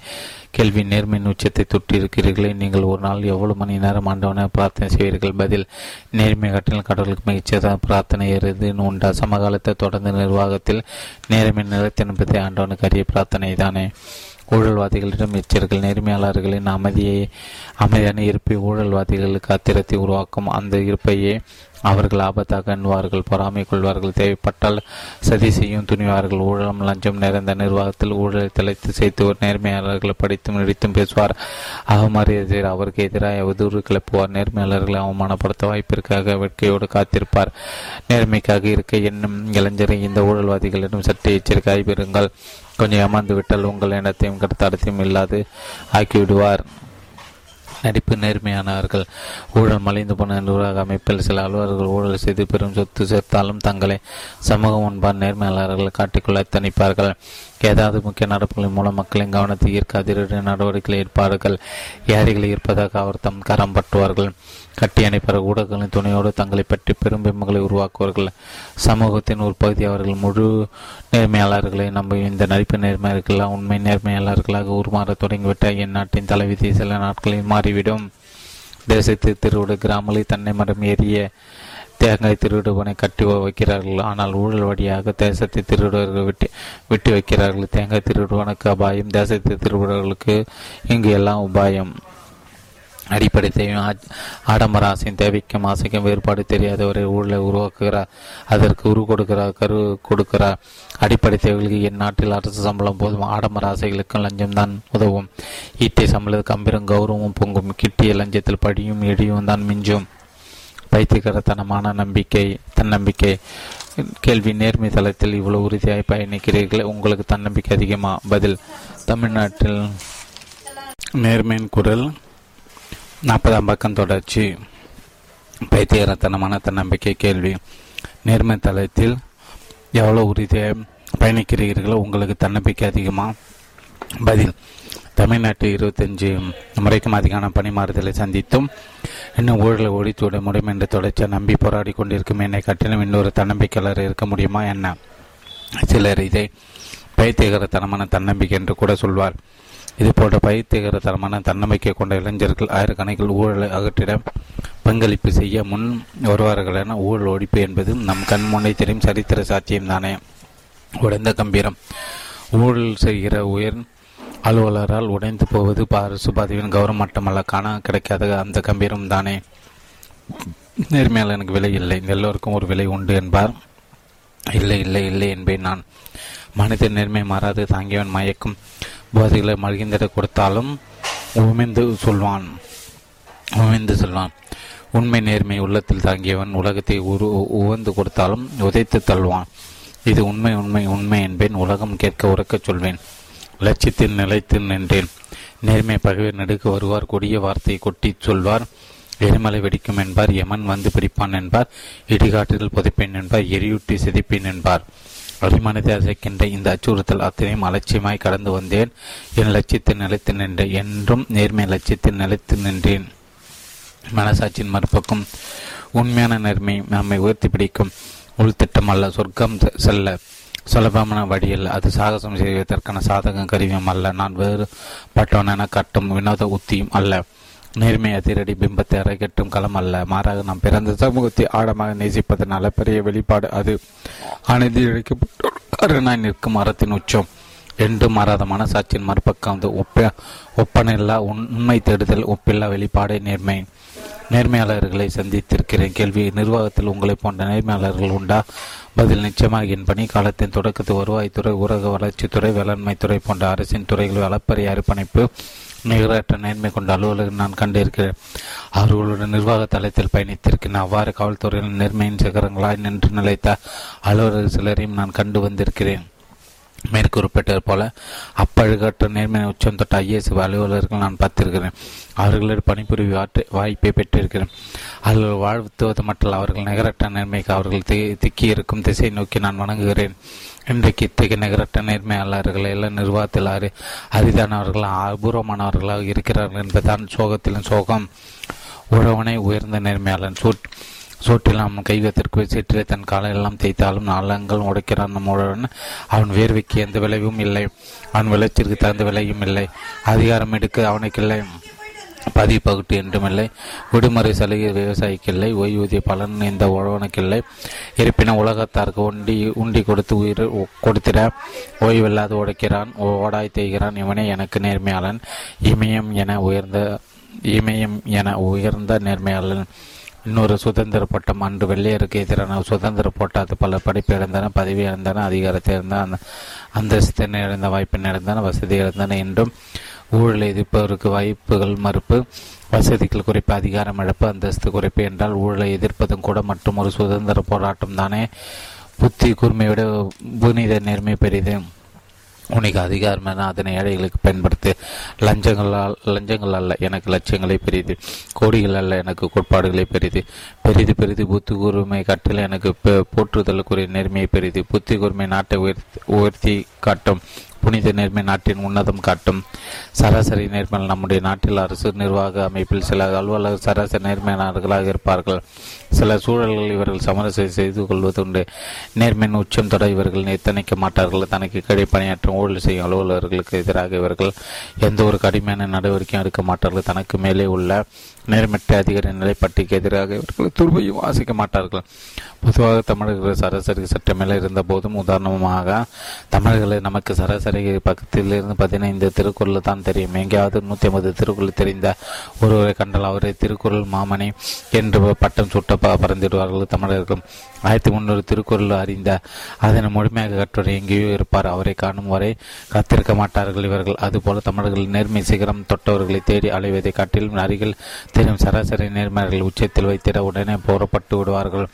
கேள்வி: நேர்மையின் உச்சத்தை தொட்டிருக்கிறீர்களே, நீங்கள் ஒரு நாள் எவ்வளவு மணி நேரம் ஆண்டவனை பிரார்த்தனை செய்வீர்கள்? பதில்: நேர்மை கட்டில் கடவுளுக்கு மிகச்சிறந்த பிரார்த்தனை எதுன்னு உண்டா? சமகாலத்தை தொடர்ந்து நிர்வாகத்தில் நேர்மை நிலைத்தின்பதை ஆண்டவனுக்கு அரிய பிரார்த்தனை தானே. ஊழல்வாதிகளிடம் எச்சரிக்கை: நேர்மையாளர்களின் அமைதியான இருப்பை ஊழல்வாதிகளுக்கு ஆத்திரத்தை உருவாக்கும். அந்த இருப்பையே அவர்கள் ஆபத்தாக எண்ணுவார்கள், பொறாமை கொள்வார்கள், தேவைப்பட்டால் சதி செய்யும் துணிவார்கள். ஊழலும் லஞ்சம் நிறைந்த நிர்வாகத்தில் ஊழலை தலைத்து சேர்த்து ஒரு நேர்மையாளர்களை படித்தும் நடித்தும் பேசுவார். அவமரியாதை அவருக்கு எதிராக அவதூறு கிளப்புவார். நேர்மையாளர்களை அவமானப்படுத்த வாய்ப்பிற்காக வெட்கையோடு காத்திருப்பார். நேர்மைக்காக இருக்க என்னும் இளைஞரை இந்த ஊழல்வாதிகளிடம் சற்று எச்சரிக்கையாய் பெறுங்கள். கொஞ்சம் ஏமாந்து விட்டால் உங்கள் எண்ணத்தையும் கடத்தாடத்தையும் இல்லாது ஆக்கிவிடுவார். நடிப்பு நேர்மையானவர்கள். ஊழல் மலிந்து போன நிர்வாக அமைப்பில் சில அலுவலர்கள் ஊழல் செய்து பெரும் சொத்து சேர்த்தாலும் தங்களை சமூகம் முன்பார் நேர்மையாளர்களை காட்டிக்கொள்ள தணிப்பார்கள். ஏதாவது முக்கிய நடப்புகளின் மூலம் மக்களின் கவனத்தை ஈர்க்க அதிரடி நடவடிக்கைகளை ஏற்பார்கள். ஏரிகளை இருப்பதாக அவர் தம் கரம் பட்டுவார்கள். கட்டி அணைப்பார். ஊடகங்களின் துணையோடு தங்களை பற்றி பெரும்பெருமைகளை உருவாக்குவார்கள். சமூகத்தின் ஒரு பகுதி அவர்கள் முழு நேர்மையாளர்களை நம்ப இந்த நடிப்பு நேர்மையாளர்களாக உண்மை நேர்மையாளர்களாக உருமாற தொடங்கிவிட்டால் என் நாட்டின் தலைவிதி சில நாட்களில் மாறிவிடும். தேசத்து திருவிட கிராமங்களில் தன்னை மரம் ஏறிய தேகங்களை திருவிடுவனை கட்டி வைக்கிறார்கள். ஆனால் ஊழல் வழியாக தேசத்தை திருவிடுவர்கள் வெட்டி வைக்கிறார்கள். தேங்காய் திருவிடுவனுக்கு அபாயம், தேசத்தை திருவிடுவர்களுக்கு இங்கு எல்லாம் உபாயம். அடிப்படை தேவையும் ஆடம்பர ஆசையும் தேவைக்கும் ஆசைக்கும் வேறுபாடு தெரியாதவரை ஊழலை உருவாக்குகிறார், அதற்கு கொடுக்கிறார். அடிப்படை தேவைகளுக்கு என் நாட்டில் அரசு சம்பளம் போதும், ஆடம்பர ஆசைகளுக்கும் லஞ்சம்தான் உதவும். ஈட்டை சம்பளத்துக்கு கம்பீரம் கௌரவமும் பொங்கும், கிட்டிய லஞ்சத்தில் படியும் இடியும் தான் மிஞ்சும். பைத்தியகரத்தனமான தன்னம்பிக்கை. கேள்வி: நேர்மை தளத்தில் இவ்வளவு உறுதியாய் பயணிக்கிறீர்கள், உங்களுக்கு தன்னம்பிக்கை அதிகமா? பதில்: தமிழ்நாட்டில் நேர்மையின் குரல் 40ஆம் பக்கம் தொடர்ச்சி. பைத்தியகரத்தனமான தன்னம்பிக்கை. கேள்வி: நேர்மை தளத்தில் எவ்வளவு உறுதியை பயணிக்கிறீர்களோ உங்களுக்கு தன்னம்பிக்கை அதிகமா? பதில்: தமிழ்நாட்டில் 25 முறைக்கும் அதிகமான பணிமாறுதலை சந்தித்தும் இன்னும் ஊழலை ஒழித்துவிட முடியும் என்று தொடர்ச்சியை நம்பி போராடி கொண்டிருக்கும் என்னை கட்டிலும் இன்னொரு தன்னம்பிக்கையாளர் இருக்க முடியுமா என்ன? சிலர் இதை பைத்தியகரத்தனமான தன்னம்பிக்கை என்று கூட சொல்வார். இதுபோன்ற பயிற்சிகரத்தனமான தன்னம்பிக்கை கொண்ட இளைஞர்கள் ஆயிரக்கணக்கில் ஊழலை அகற்றிட பங்களிப்பு செய்ய முன் வருவார்கள் என ஊழல் ஒழிப்பு என்பது நம் கண்முன்னே தெரியும் சரித்திர சாட்சியம்தானே. உடைந்த கம்பீரம். ஊழல் செய்கிற உயர் அலுவலரால் உடைந்து போவது அரசு பதவியின் கௌரவம் மட்டுமல்ல, காண கிடைக்காத அந்த கம்பீரம் தானே. நேர்மையால் எனக்கு விலை இல்லை, எல்லோருக்கும் ஒரு விலை உண்டு என்பார். இல்லை இல்லை இல்லை என்பேன் நான். மனித நேர்மை மாறாது, தாங்கியவன் மயக்கும் போதைகளை மகிழ்ந்திட கொடுத்தாலும் உமிழ்ந்து சொல்வான். உண்மை நேர்மை உள்ளத்தில் தாங்கியவன் உலகத்தை உவந்து கொடுத்தாலும் உதைத்து தள்ளுவான். இது உண்மை உண்மை உண்மை என்பேன், உலகம் கேட்க உறக்கச் சொல்வேன். லட்சியத்தில் நிலைத்து நின்றேன். நேர்மை பகவே நெடுக்க வருவார், கொடிய வார்த்தையை கொட்டி சொல்வார். எரிமலை வெடிக்கும் என்பார், யமன் வந்து பிடிப்பான் என்பார், இடிகாற்றில் புதைப்பேன் என்பார், எரியூட்டி சிதைப்பேன் என்பார். அபிமானத்தை அசைக்கின்ற இந்த அச்சுறுத்தல் அத்தனையும் அலட்சியமாய் கடந்து வந்தேன். என் லட்சியத்தில் நிலைத்து நின்றேன், என்றும் நேர்மை லட்சியத்தில் நிலைத்து நின்றேன். மனசாட்சியின் மறுபக்கம். உண்மையான நேர்மை நம்மை உயர்த்தி பிடிக்கும் உள்திட்டம் அல்ல, சொர்க்கம் செல்ல சுலபமான வழியில். அது சாகசம் செய்வதற்கான சாதகம் கருவியும் அல்ல, நான் வேறுபட்டவனென காட்டும் வினோத உத்தியும் அல்ல. நேர்மை அதிரடி பிம்பத்தை அரைக்கட்டும் களம் அல்ல, மாறாக நாம் பிறந்த சமூகத்தை ஆழமாக நேசிப்பதனால பெரிய வெளிப்பாடு அது. அனைத்து இழைக்கப்பட்டாய் நிற்கும் மரத்தின் உச்சம் என்று மாறாதமான சாட்சியின் மறுபக்கம். அது ஒப்பனில்லா உண்மை தேடுதல், ஒப்பில்லா வெளிப்பாடே நேர்மை. நேர்மையாளர்களை சந்தித்திருக்கிறேன். கேள்வி: நிர்வாகத்தில் உங்களை போன்ற நேர்மையாளர்கள் உண்டா? பதில்: நிச்சயமாக. என் பணி காலத்தின் தொடக்கத்தில் வருவாய்த்துறை, ஊரக வளர்ச்சித்துறை, வேளாண்மைத்துறை போன்ற அரசின் துறைகள் அளப்பரிய அர்ப்பணிப்பு நிகரற்ற நேர்மை கொண்ட அலுவலர்கள் நான் கண்டிருக்கிறேன். அவர்களுடைய நிர்வாக தளத்தில் பயணித்திருக்கிறேன். அவ்வாறு காவல்துறையில் நேர்மையின் சிகரங்களாய் நின்று நிலைத்த அலுவலர்கள் சிலரையும் நான் கண்டு வந்திருக்கிறேன். மேற்குறிப்பிட்டது போல அப்பழுகற்ற நேர்மையின் உச்சம் தொட்ட IAS அலுவலர்கள் நான் பார்த்திருக்கிறேன். அவர்களோடு பணிபுரிவு வாய்ப்பை பெற்றிருக்கிறேன். அவர்கள் வாழ்த்துவது மட்டும் அவர்கள் நிகரற்ற நேர்மைக்கு அவர்கள் திக்கியிருக்கும் திசை நோக்கி நான் வணங்குகிறேன். இன்றைக்கு இத்தகைய நிகரற்ற நேர்மையாளர்கள் எல்லாம் நிர்வாகத்தில் அரிதானவர்களாக அபூர்வமானவர்களாக இருக்கிறார்கள் என்பதுதான் சோகத்திலும் சோகம். உழவனை உயர்ந்த நேர்மையாளன். சோற்றில் அவன் கைவத்திற்கு சீற்றிலே தன் காலையெல்லாம் தேய்த்தாலும் நாளங்கள் உடைக்கிறான் நம் உழவன். அவன் வேர்வைக்கு எந்த விளைவும் இல்லை, அவன் விளைச்சிற்கு தகுந்த விலையும் இல்லை, அதிகாரம் எடுக்க அவனுக்கில்லை, பதிவு பகுட்டு என்றுமில்லை, விடுமுறை சலுகை விவசாயிக்கில்லை, ஓய்வூதிய பலன் இந்த உழவனுக்கில்லை. இருப்பினும் உலகத்தாருக்கு உண்டி கொடுத்து உயிர் கொடுத்திட ஓய்வில்லாது உடைக்கிறான், ஓடாய் தேய்கிறான். இவனே எனக்கு நேர்மையாளன், இமயம் என உயர்ந்த நேர்மையாளன். இன்னொரு சுதந்திர போட்டம். அன்று வெள்ளையருக்கு எதிரான சுதந்திர போட்டாத்து பல படிப்பு இழந்தன, பதவி இழந்தன, அதிகாரத்தை இழந்தன, அந்தஸ்தினை இழந்த, வாய்ப்பினை இழந்தன, வசதி இழந்தன. என்றும் ஊழலை எதிர்ப்பவருக்கு வாய்ப்புகள் மறுப்பு, வசதிகள் குறைப்பு, அதிகாரம் இழப்பு, அந்தஸ்து குறைப்பு என்றால் ஊழலை எதிர்ப்பதும் கூட மற்றும் ஒரு சுதந்திர போராட்டம் தானே. புத்தி கூர்மையோட புனித நேர்மை பெரிது. உனக்கு அதிகாரம் என அதனை ஏழைகளுக்கு பயன்படுத்து. லஞ்சங்கள் அல்ல எனக்கு லட்சியங்களை பெரிது, கோடிகள் அல்ல எனக்கு கோட்பாடுகளை பெரிது. பெரிது பெரிது புத்தி கூர்மை கட்டில் எனக்கு போற்றுதலுக்குரிய நேர்மையை பெரிது. புத்தி கூர்மை நாட்டை உயர்த்தி காட்டும், புனித நேர்மை நாட்டின் உன்னதம் காட்டும். சராசரி நேர்மை. நம்முடைய நாட்டில் அரசு நிர்வாக அமைப்பில் சில அலுவலர்கள் சராசரி நேர்மையாளர்களாக இருப்பார்கள். சில சூழல்கள் இவர்கள் சமரசம் செய்து கொள்வதுண்டு. நேர்மையின் உச்சம் தொட இவர்கள் எத்தனைக்க மாட்டார்கள். தனக்கு கீழே பணியாற்றும் ஊழல் செய்யும் அலுவலர்களுக்கு எதிராக இவர்கள் எந்த ஒரு கடுமையான நடவடிக்கையும் எடுக்க மாட்டார்கள். தனக்கு மேலே உள்ள நேர்மட்ட அதிகார நிலைப்பட்டிக்கு எதிராக இவர்கள் துர்வையும் வாசிக்க மாட்டார்கள். பொதுவாக தமிழர்கள் சராசரி சட்டமேல இருந்த போதும், உதாரணமாக தமிழர்களை நமக்கு சராசரி 10லிருந்து 15 திருக்குறள் தான் தெரியும். எங்கேயாவது 150 திருக்குறள் தெரிந்த ஒருவரை கண்டால் அவரை திருக்குறள் மாமணி என்று பட்டம் சுட்ட பறந்துடுவார்கள் தமிழர்கள். 1300 திருக்குறள் அறிந்த அதனை முழுமையாக கற்றவர் எங்கேயோ இருப்பார். அவரை காணும் வரை காத்திருக்க மாட்டார்கள் இவர்கள். அதுபோல தமிழர்கள் நேர்மை சிகரம் தொட்டவர்களை தேடி அலைவதை காட்டிலும் அருகில் தெரியும் சராசரி நேர்மையாளர்கள் உச்சத்தில் வைத்திட உடனே போறப்பட்டு விடுவார்கள்.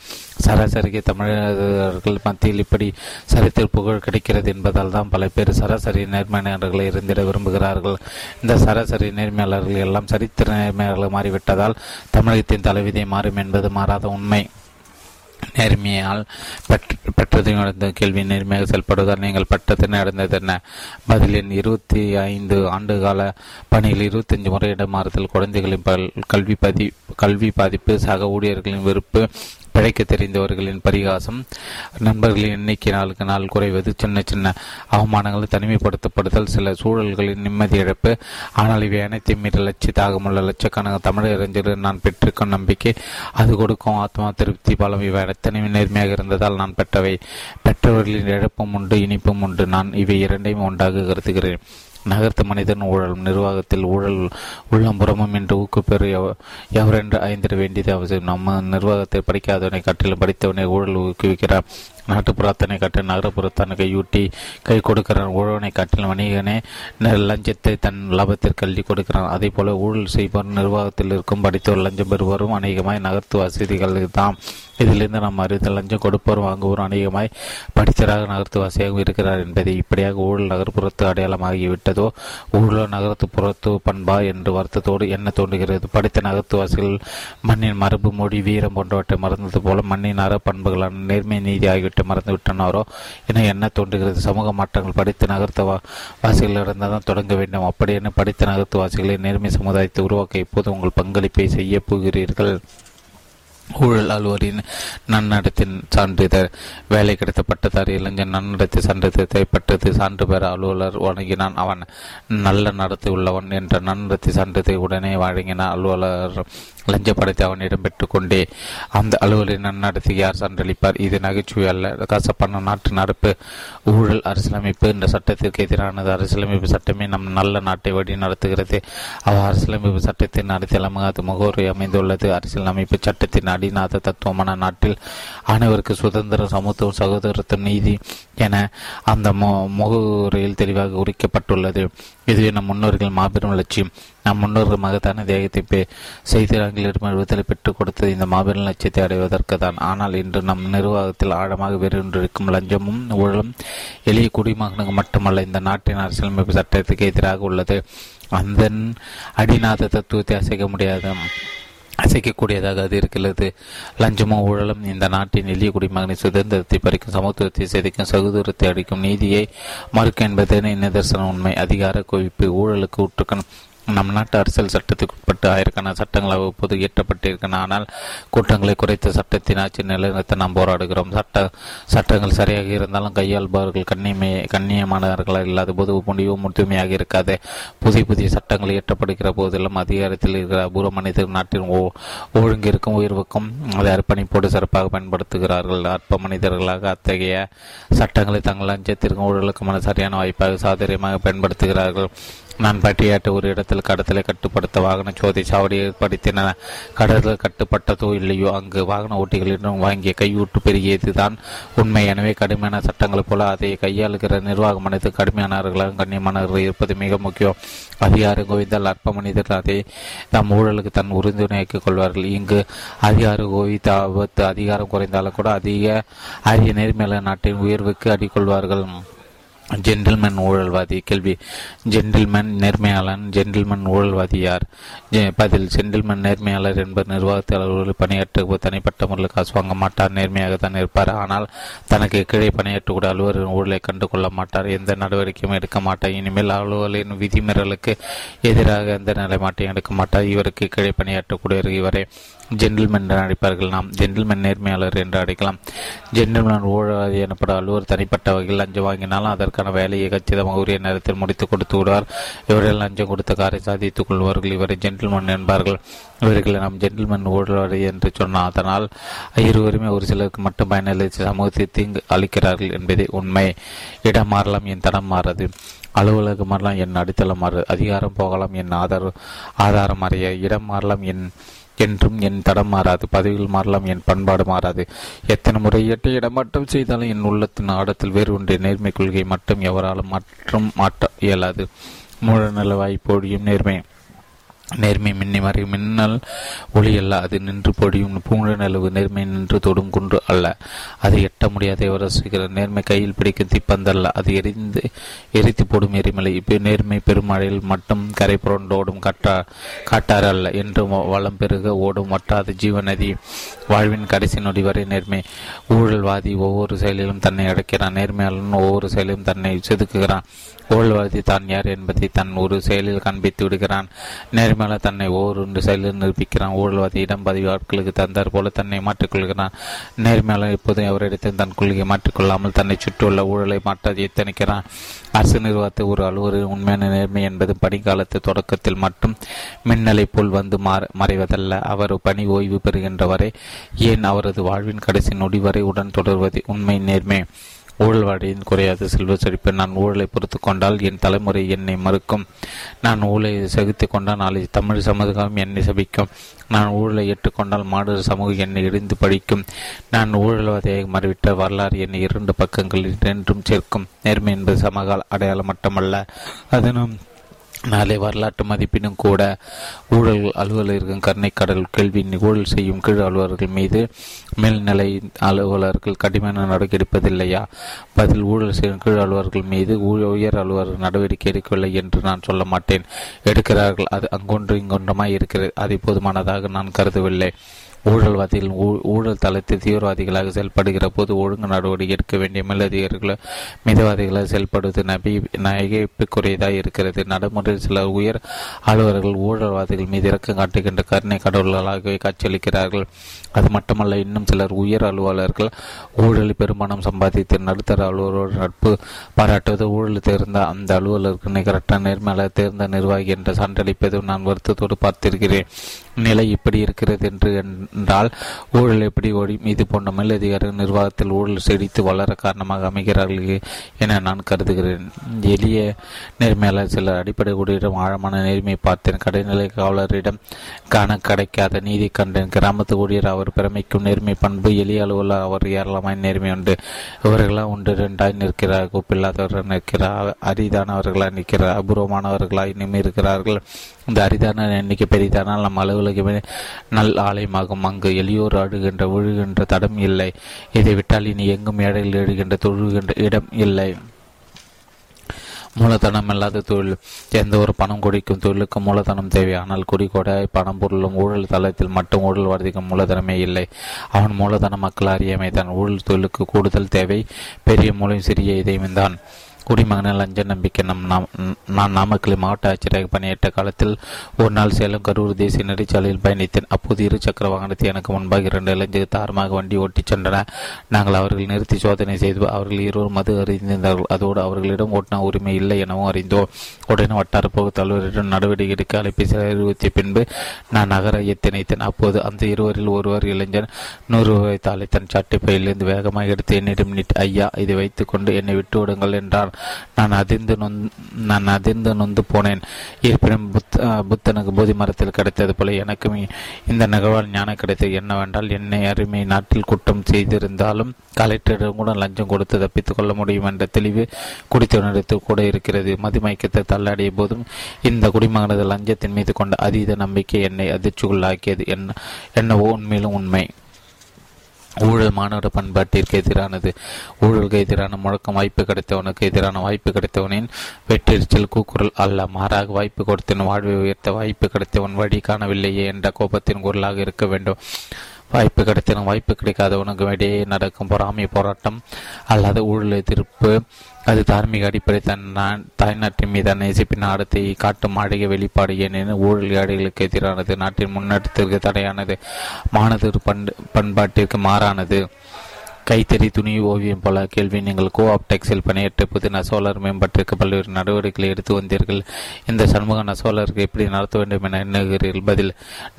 சராசரிக்கு தமிழர்கள் மத்தியில் இப்படி சரித்திர புகழ் கிடைக்கிறது என்பதால் தான் பல பேர் சராசரி நேர்மையாளர்களை இருந்திட விரும்புகிறார்கள். இந்த சராசரி நேர்மையாளர்கள் எல்லாம் சரித்திர நேர்மையாளர்கள் மாறிவிட்டதால் தமிழகத்தின் தலைவிதை மாறும் என்பது மாறாத உண்மை. நேர்மையால் பெற்றதை நடந்த கேள்வி, நேர்மையாக செயல்படுவதால் நீங்கள் பெற்றது நடந்தது என்ன? பதிலின் 25 ஆண்டுகால பணியில் 25 முறையிட மாறுதல், குழந்தைகளின் கல்வி பாதிப்பு, சக ஊழியர்களின் வெறுப்பு, பிழைக்க தெரிந்தவர்களின் பரிகாசம், நண்பர்களின் எண்ணிக்கை நாளுக்கு நாள் குறைவது, சின்ன சின்ன அவமானங்கள், தனிமைப்படுத்தப்படுதல், சில சூழல்களின் நிம்மதி இழப்பு. ஆனால் இவை அனைத்தையும் மீற லட்சிய தாகமுள்ள லட்சக்கணக்கான தமிழ் இளைஞர்கள் நான் பெற்றிருக்கும் நம்பிக்கை, அது கொடுக்கும் ஆத்மா திருப்தி பலம் இவை அத்தனை நேர்மையாக இருந்ததால் நான் பெற்றவை. பெற்றவர்களின் இழப்பும் உண்டு, இனிப்பும் உண்டு. நான் இவை இரண்டையும் ஒன்றாக கருதுகிறேன். நகர்த்து மனிதன் ஊழல் நிர்வாகத்தில் ஊழல் உள்ளம்புறமும் என்று ஊக்குப்பெறு எவரென்று ஐந்திட வேண்டியது அவசியம். நம்ம நிர்வாகத்தை படிக்காதவனை காட்டிலும் படித்தவனை ஊழல் ஊக்குவிக்கிறான். நாட்டுப்புறத்தனை காட்டில் நகரப்புறத்தான கையூட்டி கை கொடுக்கிறான். ஊழவனை காட்டில் வணிகனே லஞ்சத்தை தன் லாபத்திற்கு அள்ளி கொடுக்கிறான். அதே போல ஊழல் செய்பவர் நிர்வாகத்தில் இருக்கும் படித்தவர் லஞ்சம் பெறுவரும் அநேகமாய் நகர்த்து வசதிகள் தான். இதிலிருந்து நாம் அறிந்த லஞ்சம் கொடுப்பவரும் வாங்குவோரும் அநேகமாய் படித்தராக நகர்த்துவாசியாக இருக்கிறார் என்பதை. இப்படியாக ஊழல் நகர்ப்புறத்து அடையாளமாகிவிட்டதோ ஊழல் நகர்த்துப்புறத்து பண்பா என்று வருத்தத்தோடு என்ன தோன்றுகிறது. படித்த நகர்த்துவாசிகள் மண்ணின் மரபு, மொழி, வீரம் போன்றவற்றை மறந்தது போல மண்ணின் அற பண்புகளான நேர்மை, நீதி ஆகிவிட்டு மறந்து விட்டனாரோ என என்ன தோன்றுகிறது. சமூக மாற்றங்கள் படித்த நகர்த்தவாசிகளிடம் தான் தொடங்க வேண்டும். அப்படியே படித்த நகர்த்துவாசிகளை நேர்மை சமுதாயத்தை உருவாக்க இப்போது உங்கள் பங்களிப்பை செய்ய போகிறீர்கள். ஊழல் அலுவலின் நன்னடத்தின் சான்றிதழ். வேலை கிடைத்த பட்டதாரி இளைஞன் நன்னடத்தை சான்றிதழை பெற்றது. சான்று பெற அலுவலர் வழங்கினான். அவன் நல்ல நடத்தை உள்ளவன் என்ற நன்னடத்தை சான்றிதழை உடனே வழங்கினான் அலுவலர். லஞ்ச படத்தை அவனிடம் பெற்றுக்கொண்டே அந்த அலுவலின் நன்னடத்தை யார் சான்றளிப்பார்? இது நகைச்சுவை அல்ல, கசப்பான நாட்டு நடப்பு. ஊழல் அரசியலமைப்பு இந்த சட்டத்திற்கு எதிரானது. அரசியலமைப்பு சட்டமே நம் நல்ல நாட்டை வழி நடத்துகிறது. அவள் அரசியலமைப்பு சட்டத்தின் அரசியலமாக அது முகோரை அமைந்துள்ளது. அரசியலமைப்பு சட்டத்தின் அடிநாத தத்துவமான நாட்டில் அனைவருக்கு சுதந்திரம், சமத்துவம், சகோதரத்துவம், நீதி என அந்த முகவுரையில் தெளிவாக உரிக்கப்பட்டுள்ளது. இதுவே நம் முன்னோர்கள் மாபெரும் லட்சியம். நம் முன்னோர்கள் மகத்தான தேகத்தை செய்து ஆங்கிலிடம் விடுதலை பெற்றுக் கொடுத்தது இந்த மாபெரும் லட்சியத்தை அடைவதற்கு தான். ஆனால் இன்று நம் நிர்வாகத்தில் ஆழமாக வேறொன்றிருக்கும் லஞ்சமும் ஊழலும் எளிய குடிமகனுக்கு மட்டுமல்ல இந்த நாட்டின் அரசியலமைப்பு சட்டத்துக்கு எதிராக உள்ளது. அந்த அடிநாத தத்துவத்தை அசைக்கக்கூடியதாக அது இருக்கிறது. லஞ்சமோ ஊழலும் இந்த நாட்டின் எளிய குடிமகனின் சுதந்திரத்தை பறிக்கும், சமத்துவத்தை சிதைக்கும், சகோதரத்தை அடிக்கும், நீதியை மறுக்கும் என்பதே நிதர்சன உண்மை. அதிகார குவிப்பு ஊழலுக்கு ஊற்றுக்கண். நம் நாட்டு அரசியல் சட்டத்துக்கு உட்பட்டு ஆயிரக்கணக்கான சட்டங்கள் அவ்வப்போது இயற்றப்பட்டிருக்கின்றன. ஆனால் கூட்டங்களை குறைத்த சட்டத்தின் ஆட்சி நிலைநிறுத்த நாம் போராடுகிறோம். சட்டங்கள் சரியாக இருந்தாலும் கையாள்பவர்கள் கண்ணியமானவர்களாக இல்லாத போது முடிவு முழுமையாக இருக்காது. புதிய சட்டங்கள் இயற்றப்படுகிற போதெல்லாம் அதிகாரத்தில் இருக்கிற அபூர்வ மனிதர் நாட்டின் ஒழுங்கிற்கும் உயர்வுக்கும் அதை அர்ப்பணிப்போடு சிறப்பாக பயன்படுத்துகிறார்கள். அற்ப மனிதர்களாக அத்தகைய சட்டங்களை தங்கள் லஞ்சத்திற்கும் ஊழலுக்குமான சரியான வாய்ப்பாக சாதகமாக பயன்படுத்துகிறார்கள். நான் பட்டியாட்ட ஒரு இடத்தில் கடத்தலை கட்டுப்படுத்த வாகன சோதை சாவடி ஏற்படுத்தின. கடத்தல் கட்டுப்பட்டதோ இல்லையோ அங்கு வாகன ஓட்டிகளிடம் வாங்கிய கையூட்டு பெருகியது தான் உண்மை. எனவே கடுமையான சட்டங்களைப் போல அதை கையாளுகிற நிர்வாகம் அனைத்து கடுமையானவர்களாக கண்ணியமானவர்கள் இருப்பது மிக முக்கியம். அதிகார கோவிந்தால் அற்ப மனிதர்கள் அதை தம் ஊழலுக்கு தன் உறுதுணையாக்கிக் கொள்வார்கள். இங்கு அதிகார கோவித்த அதிகாரம் குறைந்தாலும் கூட அதிக அரிய நேர்மையாளர் நாட்டின் உயர்வுக்கு அடிக்கொள்வார்கள். ஜென்டில்மேன் ஊழல்வாதி. கேள்வி: ஜென்டில்மேன் நேர்மையாளன், ஜென்டில்மேன் ஊழல்வாதி யார்? பதில்: ஜென்டில்மேன் நேர்மையாளர் என்பது நிர்வாகத்தாளர்கள் பணியாற்ற தனிப்பட்ட முறையில் காசு வாங்க மாட்டார், நேர்மையாக தான் இருப்பார். ஆனால் தனக்கு கீழே பணியாற்றக்கூடிய அலுவலரின் ஊழலை கண்டுகொள்ள மாட்டார், எந்த நடவடிக்கையும் எடுக்க மாட்டார். இனிமேல் அலுவலரின் விதிமீறலுக்கு எதிராக எந்த நிலைப்பாட்டையும் எடுக்க மாட்டார். இவருக்கு கீழே பணியாற்றக்கூடிய இவரை ஜென்டில்மேன் என்று அழைப்பார்கள். நாம் ஜென்டில்மேன் நேர்மையாளர் என்று அழைக்கலாம். ஜென்டில்மேன் ஊழல்வாதி எனப்படும் அலுவலர் தனிப்பட்ட வகையில் லஞ்சம் வாங்கினாலும் அதற்கான வேலையை கச்சிதமாக உரிய நேரத்தில் முடித்துக் கொடுத்து விடுவார். இவர்கள் லஞ்சம் கொடுத்த காரை சாதித்துக் கொள்வார்கள். இவரை ஜென்டில்மேன் என்பார்கள். இவர்களை நாம் ஜென்டில்மேன் ஊழல்வாதி என்று சொன்னால் அதனால் இருவருமே ஒரு சிலருக்கு மட்டும் பயனளித்து சமூகத்தை தீங்கு அளிக்கிறார்கள் என்பதே உண்மை. இடம் மாறலாம், என் தடம் மாறது. அலுவலகம் மாறலாம், என் அடித்தளம் மாறு. அதிகாரம் போகலாம், என் ஆதாரம் அறிய. இடம் மாறலாம், என்றும் என் தடம் மாறாது. பதவியில் மாறலாம், என் பண்பாடு மாறாது. எத்தனை முறை எட்டை இடமாற்றம் செய்தாலும் என் உள்ளத்தின் ஆடத்தில் வேறு ஒன்றிய நேர்மை கொள்கை மட்டும் எவராலும் மாற்ற இயலாது. மூலநல வாய்ப்போடியும் நேர்மை மின்னி மறை மின்னல் ஒளி அல்ல, அது நின்று பொடியும் பூங்குழ நிலவு. நேர்மை நின்று தொடும் குன்று அல்ல, அது எட்ட முடியாத எவரசுகிற. நேர்மை கையில் பிடிக்கும் திப்பந்தல்ல, அது எரித்து போடும் எரிமலை. இப்போ நேர்மை பெருமழையில் மட்டும் கரை புரண்டோடும் காட்டாறு அல்ல, என்று வளம் பெருக ஓடும் வற்றாத ஜீவநதி. வாழ்வின் கடைசி நொடி வரை நேர்மை. ஊழல்வாதி ஒவ்வொரு செயலிலும் தன்னை அடைக்கிறான், நேர்மையாளன் ஒவ்வொரு செயலிலும் தன்னை செதுக்குகிறான். ஊழல்வாதி தான் யார் என்பதை தன் ஒரு செயலில் காண்பித்து விடுகிறான், நேர்மையால தன்னை ஒவ்வொரு செயலில் நிரூபிக்கிறான். ஊழல்வாதி இடம் பதவி ஆட்களுக்கு தந்தார் போல தன்னை மாற்றிக்கொள்கிறான், நேர்மையாளர் எப்போதும் அவரிடத்தில் தன் கொள்கையை மாற்றிக்கொள்ளாமல் தன்னை சுற்றியுள்ள ஊழலை மாற்ற எத்தனிக்கிறான். அரசு நிர்வாகத்தை ஒரு அலுவலரின் உண்மையான நேர்மை என்பது பணிக்காலத்து தொடக்கத்தில் மட்டும் மின்னலை போல் வந்து மறைவதல்ல, அவர் பணி ஓய்வு பெறுகின்ற வரை, ஏன் அவரது வாழ்வின் கடைசி நொடி வரை உடன் தொடர்வது உண்மை நேர்மை. ஊழல்வாடியின் குறையாத செல்வ செழிப்பு. நான் ஊழலை பொறுத்து கொண்டால் என் தலைமுறை என்னை மறுக்கும், நான் ஊழலை சகித்து கொண்டால் நாளை தமிழ் சமூகம் என்னை சபிக்கும், நான் ஊழலை ஏற்றுக்கொண்டால் மாடர் சமூகம் என்னை இடிந்து படிக்கும், நான் ஊழல்வாதியாக மறைவிட்ட வரலாறு என்னை இரண்டு பக்கங்களில் என்றும் சேர்க்கும். நேர்மை என்பது சமகால அடையாளம் மட்டுமல்ல, அதனும் நாளை வரலாற்று மதிப்பினும் கூட. ஊழல் அலுவலர்கள் கருணைக்கடல். கேள்வி: ஊழல் செய்யும் கீழ் அலுவலர்கள் மீது மேல்நிலை அலுவலர்கள் கடுமையான நடவடிக்கை எடுப்பதில்லையா? பதில்: ஊழல் செய்யும் கீழ் அலுவலர்கள் மீது உயர் அலுவலர்கள் நடவடிக்கை எடுக்கவில்லை என்று நான் சொல்ல மாட்டேன். எடுக்கிறார்கள், அது அங்கொன்று இங்கொன்றமாய் இருக்கிறது, அதை போதுமானதாக நான் கருதவில்லை. ஊழல்வாதிகள் ஊழல் தளத்தில் தீவிரவாதிகளாக செயல்படுகிற போது ஒழுங்கு நடவடிக்கை எடுக்க வேண்டிய மேலதிகாரிகளோ மிதவாதிகளாக செயல்படுவது நகைப்புக்குரியதாக இருக்கிறது. நடைமுறையில் சில உயர் அலுவலர்கள் ஊழல்வாதிகள் மீது இறக்கம் காட்டுகின்ற கருணை கடவுள்களாகவே காட்சியளிக்கிறார்கள். அது மட்டுமல்ல, இன்னும் சிலர் உயர் அலுவலர்கள் ஊழலில் பெருமானம் சம்பாதித்து நடுத்தர அலுவலரோடு நட்பு பாராட்டுவது, ஊழல் தேர்ந்த அந்த அலுவலருக்கு நிகரற்ற நேர்மையாளர் தேர்ந்த நிர்வாகி என்ற சான்றளிப்பதும் நான் வருத்தத்தோடு பார்த்திருக்கிறேன். நிலை இப்படி இருக்கிறது என்றால் ஊழல் எப்படி ஓடும்? இது போன்ற மேலதிகாரிகள் நிர்வாகத்தில் ஊழல் செழித்து வளர காரணமாக அமைகிறார்கள் என நான் கருதுகிறேன். எளிய நேர்மையாளர் சிலர் அடிப்படை ஊழியரிடம் ஆழமான நேர்மையை பார்த்தேன். கடைநிலை காவலரிடம் காண கிடைக்காத நீதி கண்டேன். கிராமத்து ஊழியர் அவர் பிரமைக்கும் நேர்மை பண்பு, எளிய அலுவலர் அவர் ஏராளமாய் நேர்மை உண்டு. இவர்களாக ஒன்று இரண்டாய் நிற்கிறார், கூப்பில்லாதவர்கள் நிற்கிறார், அரிதானவர்களாக நிற்கிறார், அபூர்வமானவர்களாய் நிமிர்கிறார்கள். இந்த அரிதான எண்ணிக்கை பெரிதானால் நம் அலுவலகமே நல் ஆலயமாகும். அங்கு எளியோர் ஆடுகின்ற விழுகின்ற தடம் இல்லை. இதை விட்டால் இனி எங்கும் ஏழையில் எழுகின்ற தொழுகின்ற இடம் இல்லை. மூலதனம் இல்லாத தொழில். எந்த ஒரு பணம் கொடிக்கும் தொழிலுக்கும் மூலதனம் தேவை. ஆனால் கொடிக்கொடாய் பணம் பொருளும் ஊழல் தளத்தில் மட்டும் ஊழல்வாதிக்கும் மூலதனமே இல்லை. அவன் மூலதன மக்கள் அறியாமைதான். ஊழல் தொழிலுக்கு கூடுதல் தேவை பெரிய மூலம் சிறிய இதயம்தான். குடிமகன லஞ்ச நம்பிக்கை. நான் நாமக்கல் மாவட்ட ஆட்சியராக பணியிட்ட காலத்தில் ஒரு நாள் சேலம் கரூர் தேசிய நெடுஞ்சாலையில் பயணித்தேன். அப்போது இரு சக்கர வாகனத்தை எனக்கு முன்பாக இரண்டு இளைஞர்கள் தாரமாக வண்டி ஓட்டிச் சென்றன. நாங்கள் அவர்கள் நிறுத்தி சோதனை செய்து அவர்கள் இருவர் மது அறிந்திருந்தார்கள். அதோடு அவர்களிடம் ஓட்டின உரிமை இல்லை எனவும் அறிந்தோம். உடனே வட்டார போக்குவரத்து அலுவலரிடம் நடவடிக்கை எடுக்க அலைபேசி அறிவுறுத்திய பின்பு நான் நகர எத்தனைத்தேன். அப்போது அந்த இருவரில் ஒருவர் இளைஞன் 100 ரூபாய் தாளை தன் சாட்டை பையிலிருந்து வேகமாக எடுத்து என்னிடம் நீட்டு, ஐயா இதை வைத்துக் கொண்டு என்னை விட்டு விடுங்கள் என்றான். நான் அதிர்ந்து நொந்து போனேன். இருப்பினும் புத்தனுக்கு போதி மரத்தில் கிடைத்தது போல எனக்கும் இந்த நிகழ்வால் ஞானம் கிடைத்தது. என்னவென்றால், என்னை அருமை நாட்டில் குற்றம் செய்திருந்தாலும் கலெக்டரிடம் கூட லஞ்சம் கொடுத்து தப்பித்துக் கொள்ள முடியும் என்ற தெளிவு குடித்துணர்த்தில் கூட இருக்கிறது. மதுமயக்கத்தை தள்ளாடிய போதும் இந்த குடிமகனது லஞ்சத்தின் மீது கொண்ட அதீத நம்பிக்கை என்னை அதிர்ச்சிக்குள்ளாக்கியது என்ன உண்மையிலும் உண்மை. ஊழல் மாணவ பண்பாட்டிற்கு எதிரானது. ஊழலுக்கு எதிரான முழக்கம் வாய்ப்பு கிடைத்தவனுக்கு எதிரான வாய்ப்பு கிடைத்தவனின் வெற்றிச்சல் கூக்குரல் அல்ல, மாறாக வாய்ப்பு கொடுத்தவன் வாழ்வை உயர்த்த வாய்ப்பு கிடைத்தவன் வழி காணவில்லையே என்ற கோபத்தின் குரலாக இருக்க வேண்டும். வாய்ப்பு கிடைத்தவன் வாய்ப்பு கிடைக்காதவனுக்கு இடையே நடக்கும் பொறாமை போராட்டம் அல்லது ஊழல் எதிர்ப்பு அது தார்மீக அடிப்படை தாய்நாட்டின் மீதான இசைப்பின் ஆடத்தை காட்டும் அழகிய வெளிப்பாடு. ஏனெனில் ஊழல் ஆடைகளுக்கு எதிரானது, நாட்டின் முன்னேற்றத்திற்கு தடையானது, மாணவர் பண்பாட்டிற்கு மாறானது. கைத்தறி துணி ஓவியம் போல கேள்வி. நீங்கள் கோஆப் டெக்ஸில் பணியற்ற புதின சோலார் மேம்பட்டிற்கு பல்வேறு நடவடிக்கைகளை எடுத்து வந்தீர்கள். இந்த சண்முக நசோலருக்கு எப்படி நடத்த வேண்டும் என எண்ணுகிறீர்கள்? பதில்: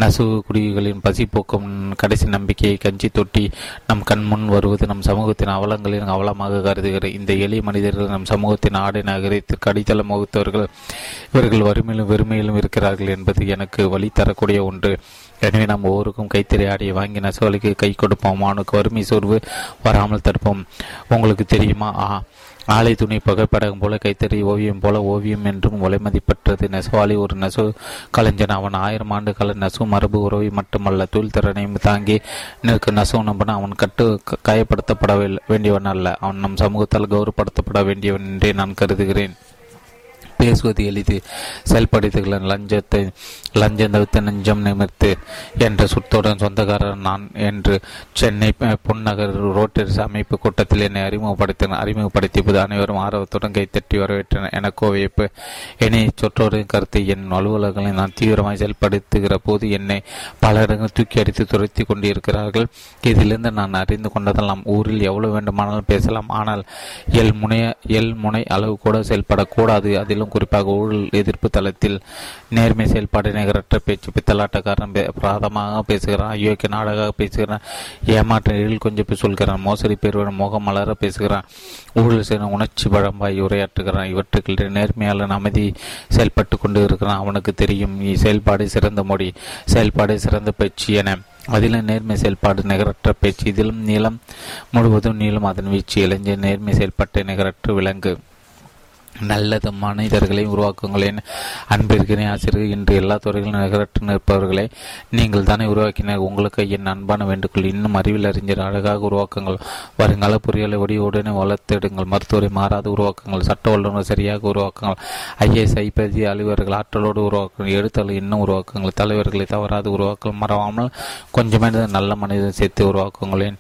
நசு குடிகளின் பசி போக்கும் கடைசி நம்பிக்கையை கஞ்சி தொட்டி நம் கண்முன் வருவது நம் சமூகத்தின் அவலங்களின் அவலமாக கருதுகிறேன். இந்த எளிய மனிதர்கள் நம் சமூகத்தின் ஆடை நகரத்திற்கு அடித்தளம் வகுத்தவர்கள். இவர்கள் வறுமையிலும் வெறுமையிலும் இருக்கிறார்கள் என்பது எனக்கு வழி தரக்கூடிய ஒன்று. எனவே நாம் ஒவ்வொருக்கும் கைத்தறி ஆடையை வாங்கி நெசவாளிக்கு கை கொடுப்போம். அவனுக்கு வறுமை சோர்வு வராமல் தடுப்போம். உங்களுக்கு தெரியுமா, ஆலை துணி புகைப்படம் போல கைத்தறி ஓவியம் போல ஓவியம் என்றும் விலைமதிப்பற்றது. நெசவாளி ஒரு நெசவு கலைஞன். அவன் 1000 ஆண்டு கால நெசவு மரபு உறவை மட்டுமல்ல தொழில்திறனையும் தாங்கி நிற்கும் நெசவு நம்பன. அவன் காயப்படுத்தப்பட வேண்டியவன் அல்ல, அவன் நம் சமூகத்தால் கௌரவப்படுத்தப்பட வேண்டியவன் என்றே நான் கருதுகிறேன். பேசுவது எளிது, செயல்படுத்துகிறேன். லஞ்சம் தவிர்த்து நெஞ்சம் நிமிர்த்து என்ற சுத்தோடன் சொந்தக்காரன் நான் என்று சென்னை புன்னகர் ரோட்டரி அமைப்பு கூட்டத்தில் என்னை அறிமுகப்படுத்தியபோது அனைவரும் ஆர்வத்துடன் கைத்தட்டி வரவேற்றனர். எனக்கு வியப்பு. என்னை சொற்றோரின் கருத்தை என் அலுவலர்களை நான் தீவிரமாக செயல்படுத்துகிற போது என்னை பல இடங்கள் தூக்கி அடித்து துரைத்து கொண்டிருக்கிறார்கள். இதிலிருந்து நான் அறிந்து கொண்டதால் நாம் ஊரில் எவ்வளவு வேண்டுமானாலும் பேசலாம், ஆனால் எல் முனை அளவு கூட செயல்படக்கூடாது. அதிலும் குறிப்பாக ஊழல் எதிர்ப்பு தளத்தில் நேர்மை செயல்பாடு, நிகரற்ற பேச்சு, பித்தலாட்டக்காரன் பிரதமாக பேசுகிறான், அயோக்கிய நாடகாக பேசுகிறான், ஏமாற்ற எழில் கொஞ்சம் சொல்கிறான், மோசடி பெறுவன் முகம் மலர பேசுகிறான், ஊழல் செய்ய உணர்ச்சி பழம்பாய் உரையாற்றுகிறான். இவற்றுக்கு நேர்மையாளன் அமைதி செயல்பட்டு கொண்டு இருக்கிறான். அவனுக்கு தெரியும் செயல்பாடு சிறந்த மொழி, செயல்பாடு சிறந்த பேச்சு என. அதிலும் நேர்மை செயல்பாடு, நிகரற்ற பேச்சு. இதிலும் நீளம் முழுவதும் நீளம் அதன் வீச்சு. இளைஞர் நேர்மை செயல்பாட்டை நிகரற்று விலங்கு. நல்லது மனிதர்களை உருவாக்குங்களேன். அன்பிற்கினை ஆசிரியர், இன்று எல்லா துறைகளிலும் நிகரற்று நிற்பவர்களை நீங்கள் தானே உருவாக்கினர். உங்களுக்கு என் அன்பான வேண்டுகோள். இன்னும் அறிவில் அறிஞர் அழகாக உருவாக்குங்கள். வருங்கால பொறியாளை உடனே வளர்த்தெடுங்கள். மருத்துவரை மாறாது உருவாக்குங்கள். சட்ட வல்லுநர் சரியாக உருவாக்குங்கள். ஐஏஎஸ் ஐபிஎஸ் அலுவலர்கள் ஆற்றலோடு உருவாக்குங்கள். எழுத்தாளர் இன்னும் உருவாக்குங்கள். தலைவர்களை தவறாது உருவாக்க மறவாமல் கொஞ்சமே நல்ல மனிதன் சேர்த்து உருவாக்குங்களேன்.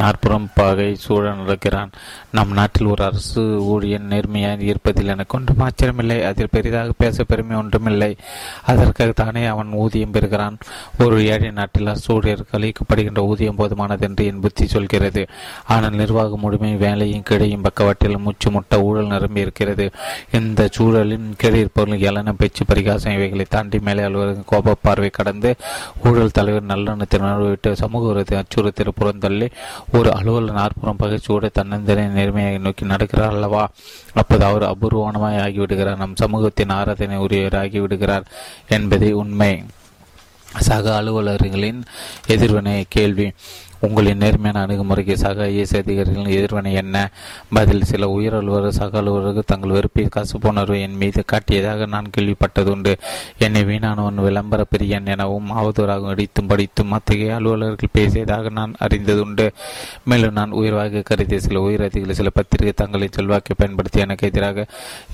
நாற்புறம் பகை சூழ நடக்கிறான். நம் நாட்டில் ஒரு அரசு ஊழியன் நேர்மையாக இருப்பதில் எனக்கு ஒன்றும் ஆச்சரியமில்லை. அதில் பெரிதாக பேச பெருமை ஒன்றுமில்லை. அதற்காக தானே அவன் ஊதியம் பெறுகிறான். ஒரு ஏழை நாட்டில் அரசு ஊழியருக்கு அளிக்கப்படுகின்ற ஊதியம் போதுமானது என்று என் புத்தி சொல்கிறது. ஆனால் நிர்வாக முழுமை வேலையும் கிடையும் பக்கவாட்டில் மூச்சு முட்ட ஊழல் நிரம்பி இருக்கிறது. இந்த சூழலின் கீழே இருப்பவர்கள் எலன பேச்சு பரிகாசம் இவைகளை தாண்டி மேலே அலுவலகம் கோப பார்வை கடந்து ஊழல் தலைவர் நல்லெண்ணத்தினர் விட்டு சமூக உறவு அச்சுறுத்தல் புறந்தள்ளி ஒரு அலுவலர் நாற்புறம் பகிர்ச்சியோடு தன்னந்தனை நேர்மையாக நோக்கி நடக்கிறார் அல்லவா? அப்போது அவர் அபூர்வமாய் ஆகிவிடுகிறார். நம் சமூகத்தின் ஆராதனை உரியவராகிவிடுகிறார் என்பதே உண்மை. சக அலுவலர்களின் எதிர்வினை கேள்வி: உங்களின் நேர்மையான அணுகுமுறைக்கு சக ஐஎஸ் அதிகாரிகளின் எதிர்வினை என்ன? பதில்: சில உயர் அலுவலர் சக அலுவலர்கள் தங்கள் வெறுப்பை கசப்புணர்வை என் மீது காட்டியதாக நான் கேள்விப்பட்டதுண்டு. என்னை வீணானவன், விளம்பர பிரியன் எனவும் அவதூறாகவும் இடித்தும் படித்தும் அத்தகைய அலுவலர்கள் பேசியதாக நான் அறிந்ததுண்டு. மேலும் நான் உயர்வாக கருதிய சில உயர் அதிகாரிகள் சில பத்திரிகை தங்களின் செல்வாக்கை பயன்படுத்தி எனக்கு எதிராக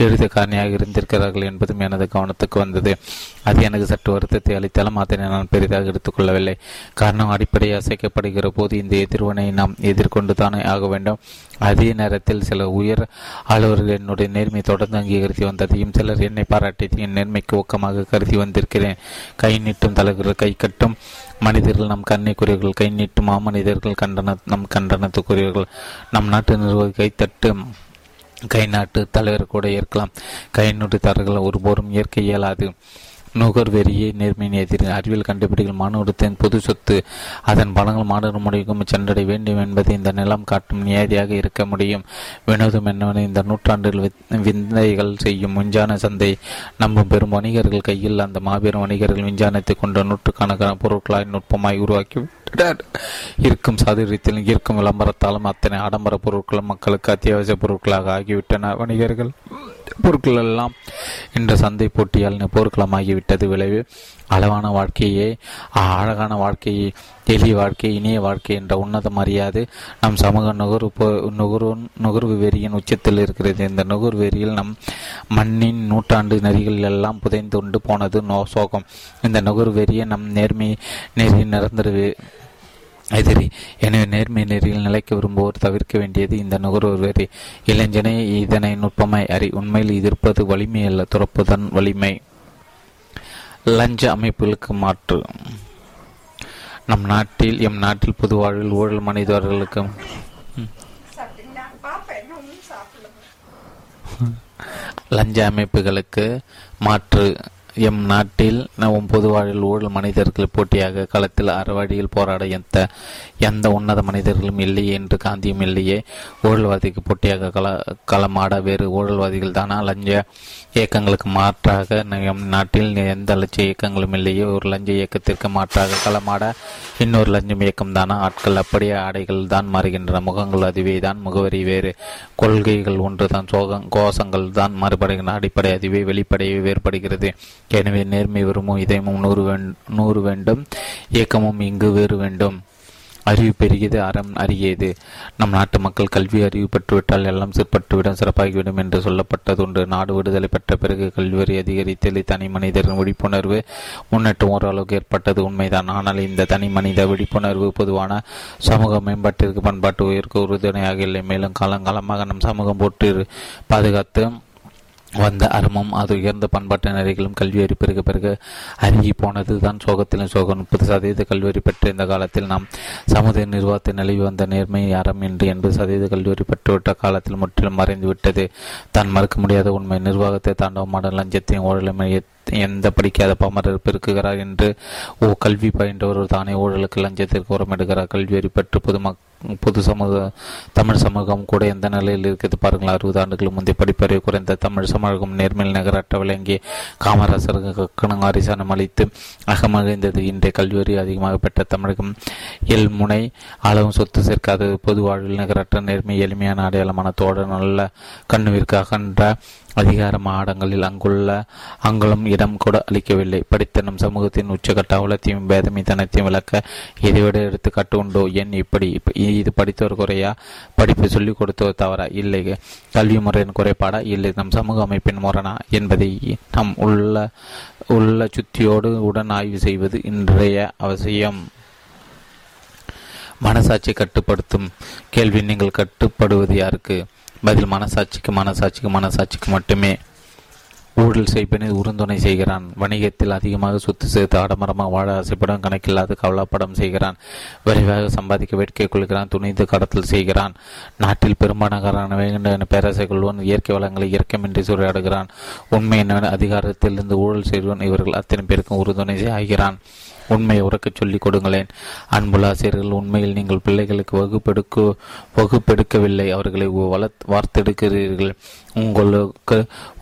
எழுத காரணியாக இருந்திருக்கிறார்கள் என்பதும் எனது கவனத்துக்கு வந்தது. அது எனக்கு சற்று வருத்தத்தை அளித்தாலும் அதனை நான் பெரிதாக எடுத்துக்கொள்ளவில்லை. காரணம், அடிப்படையை அசைக்கப்படுகிற போது இந்த எதிர்வினை நாம் எதிர்கொண்டு தானே ஆக வேண்டும். அதே நேரத்தில் சில உயர் அலுவலர்கள் என்னுடைய நேர்மை தொடர்ந்து அங்கீகரித்து வந்ததையும் சிலர் என்னை பாராட்டி என் நேர்மைக்கு ஊக்கமாக கருதி வந்திருக்கிறேன். கை நீட்டும் தலைவர்கள் கை கட்டும் மனிதர்கள் நம் கண்ணைக்குரியவர்கள். கை நீட்டும் மாமனிதர்கள் நம் கண்டனத்துக்குரியவர்கள். நம் நாட்டு நிர்வாகி கைத்தட்டு கை நாட்டு தலைவர் கூட ஏற்கலாம். கை நீட்டுத்தாரர்கள் ஒருபோரும் ஏற்க இயலாது. நுகர்வெறியை நேர்மையின் எதிரி. அறிவியல் கண்டுபிடிகள் மாணவத்தின் பொது சொத்து. அதன் பலங்கள் மாணவர் முடிவுக்கும் சென்றடை வேண்டும் என்பதை இந்த நிலம் காட்டும் நியதியாக இருக்க முடியும். வினோதம் என்னவென இந்த நூற்றாண்டில் விந்தைகள் செய்யும் விஞ்ஞான சந்தை நம்பும் பெரும் வணிகர்கள் கையில் அந்த மாபெரும் வணிகர்கள் விஞ்ஞானத்தை கொண்ட நூற்றுக்கணக்கான பொருட்களாய் நுட்பமாய் உருவாக்கி இருக்கும் சாதுரியத்திலும் இருக்கும் விளம்பரத்தாலும் அத்தனை ஆடம்பர பொருட்களும் மக்களுக்கு அத்தியாவசிய பொருட்களாக ஆகிவிட்டன. வணிகர்கள் பொருட்களெல்லாம் இன்று சந்தை போட்டியால் போர்க்களமாகிவிட்டது. விளைவு அளவான வாழ்க்கையே, அழகான வாழ்க்கையை, எளிய வாழ்க்கை, இனிய வாழ்க்கை என்ற உன்னதம் அறியாது நம் சமூக நுகர்வு வெறியின் உச்சத்தில் இருக்கிறது. இந்த நுகர்வு வெறியில் நம் மண்ணின் நூற்றாண்டு நெறிகள் எல்லாம் புதைந்து கொண்டு போனது சோகம். இந்த நுகர்வு வெறியை நம் நெறி நிரந்தரவே எதிரி. எனவே நேர்மை நெறியில் நிலைக்க விரும்புவோர் தவிர்க்க வேண்டியது இந்த நுகர்வோர் வெறி. இளைஞனே, இதனை நுட்பமாய் அறி. உண்மையில் எதிர்ப்பது வலிமை அல்ல, துறப்புதான் வலிமை. லஞ்ச அமைப்புகளுக்கு மாற்று. எம் நாட்டில் பொது வாழ்வில் ஊழல் மனிதர்களுக்கு லஞ்ச அமைப்புகளுக்கு மாற்று எம் நாட்டில் நம் பொது வாழ்வில் ஊழல் மனிதர்கள் போட்டியாக களத்தில் அறவழியில் போராட எந்த உன்னத மனிதர்களும் இல்லையே என்று காந்தியும் இல்லையே. ஊழல்வாதிக்கு போட்டியாக களமாட வேறு ஊழல்வாதிகள் தானா? லஞ்ச இயக்கங்களுக்கு மாற்றாக எம் நாட்டில் எந்த லஞ்ச இயக்கங்களும் இல்லையே. ஒரு லஞ்ச இயக்கத்திற்கு மாற்றாக களமாட இன்னொரு லஞ்சம் இயக்கம் தானா? ஆட்கள் அப்படியே ஆடைகள் தான் மாறுகின்றன, முகங்கள் அதுவே தான், முகவரி வேறு, கொள்கைகள் ஒன்று தான், கோஷங்கள் தான் மாறுபடுகின்றன, அடிப்படை அதுவே, வெளிப்படையே வேறுபடுகிறது. எனவே நேர்மை விரும்பும் இதயமும் நூறு வேண்டும், இயக்கமும் இங்கு வேறு வேண்டும். அறிவு பெருகியது, அறம் அறியது. நம் நாட்டு மக்கள் கல்வி அறிவு பெற்றுவிட்டால் எல்லாம் சிற்பட்டுவிடும், சிறப்பாகிவிடும் என்று சொல்லப்பட்டது உண்டு. நாடு விடுதலை பெற்ற பிறகு கல்வியறி அதிகரித்தது, தனி மனிதரின் விழிப்புணர்வு முன்னேற்றம் ஓரளவுக்கு ஏற்பட்டது உண்மைதான். ஆனால் இந்த தனி மனித விழிப்புணர்வு பொதுவான சமூக மேம்பாட்டிற்கு, பண்பாட்டு உயர்வுக்கு உறுதுணையாக இல்லை. மேலும் காலங்காலமாக நம் சமூகம் போட்டு பாதுகாத்து வந்த அறமும் அது உயர்ந்த பண்பாட்டு நெறிகளும் கல்வி அறிப்பிற்கு பிறகு அருகி போனது தான் சோகத்திலும் சோகம். 30% கல்வியறி பெற்ற இந்த காலத்தில் நாம் சமுதாய நிர்வாகத்தை நிலவி வந்த நேர்மை அறம் என்று 80% கல்வியறி பெற்றுவிட்ட காலத்தில் முற்றிலும் மறைந்துவிட்டது தான் மறுக்க முடியாத உண்மை. நிர்வாகத்தை தாண்டவமான லஞ்சத்தையும் ஊழலும் எந்த படிக்காத பாமரர் பெருக்குகிறார் என்று கல்வி பயின்றவர் தானே ஊழலுக்கு லஞ்சத்திற்கு உரமிடுகிறார். கல்வியறி பெற்று தமிழ் சமூகம் கூட எந்த நிலையில் இருக்குது பாருங்கள். 60 ஆண்டுகள் முந்தைய படிப்பறிவு குறைந்த தமிழ் சமூகம் நேர்மையில் நிகரற்ற விளங்கி காமராசருக்கு கக்கணம் ஆரிசானம் அளித்து அகமகிழ்ந்தது. இன்றைய கல்வியறி அதிகமாக பெற்ற தமிழகம் எல்முனை அளவும் சொத்து சேர்க்காது, பொது வாழ்வில் நிகரற்ற நேர்மை எளிமையான அடையாளமான தோட நல்ல கண்ணுவிற்கு அகன்ற அதிகார மாடங்களில் அங்குளம் இடம் கூட அளிக்கவில்லை. படித்த நம் சமூகத்தின் உச்சகட்ட அவலத்தையும் பேதமித்தனத்தையும் விளக்க இதைவிட எடுத்துக்காட்டு உண்டோ? என் இது படித்தவர் குறையா? படிப்பு சொல்லிக் கொடுத்தவர் தவறா? இல்லை கல்வி முறையின் குறைபாடா? இல்லை நம் சமூக அமைப்பின் முரணா என்பதை நம் உள்ள சுத்தியோடு உடன் ஆய்வு செய்வது இன்றைய அவசியம். மனசாட்சி கட்டுப்படுத்தும் கேள்வி, நீங்கள் கட்டுப்படுவது யாருக்கு? பதில் மனசாட்சிக்கு மட்டுமே. ஊழல் செய்பனில் உறுந்துணை செய்கிறான். வணிகத்தில் அதிகமாக சுத்து சேர்த்து ஆடம்பரமாக வாழ ஆசைப்படும், கணக்கில்லாத கவலாப்படம் செய்கிறான், விரைவாக சம்பாதிக்க வேட்கை கொள்கிறான், துணிந்து கடத்தல் செய்கிறான். நாட்டில் பெரும்பாலான வேண்ட பேராசை கொள்வோன் இயற்கை வளங்களை இயற்கமின்றி சூறையாடுகிறான். உண்மை என்னவென அதிகாரத்திலிருந்து ஊழல் செய்வோன் இவர்கள் அத்தனை பேருக்கும் உறுதுணை ஆகிறான். உண்மையை உறக்கச் சொல்லிக் கொடுங்களேன். அன்புள்ள ஆசிரியர்கள், உண்மையில் நீங்கள் பிள்ளைகளுக்கு வகுப்பெடுக்கவில்லை, அவர்களை வார்த்தெடுக்கிறீர்கள். உங்களுக்கு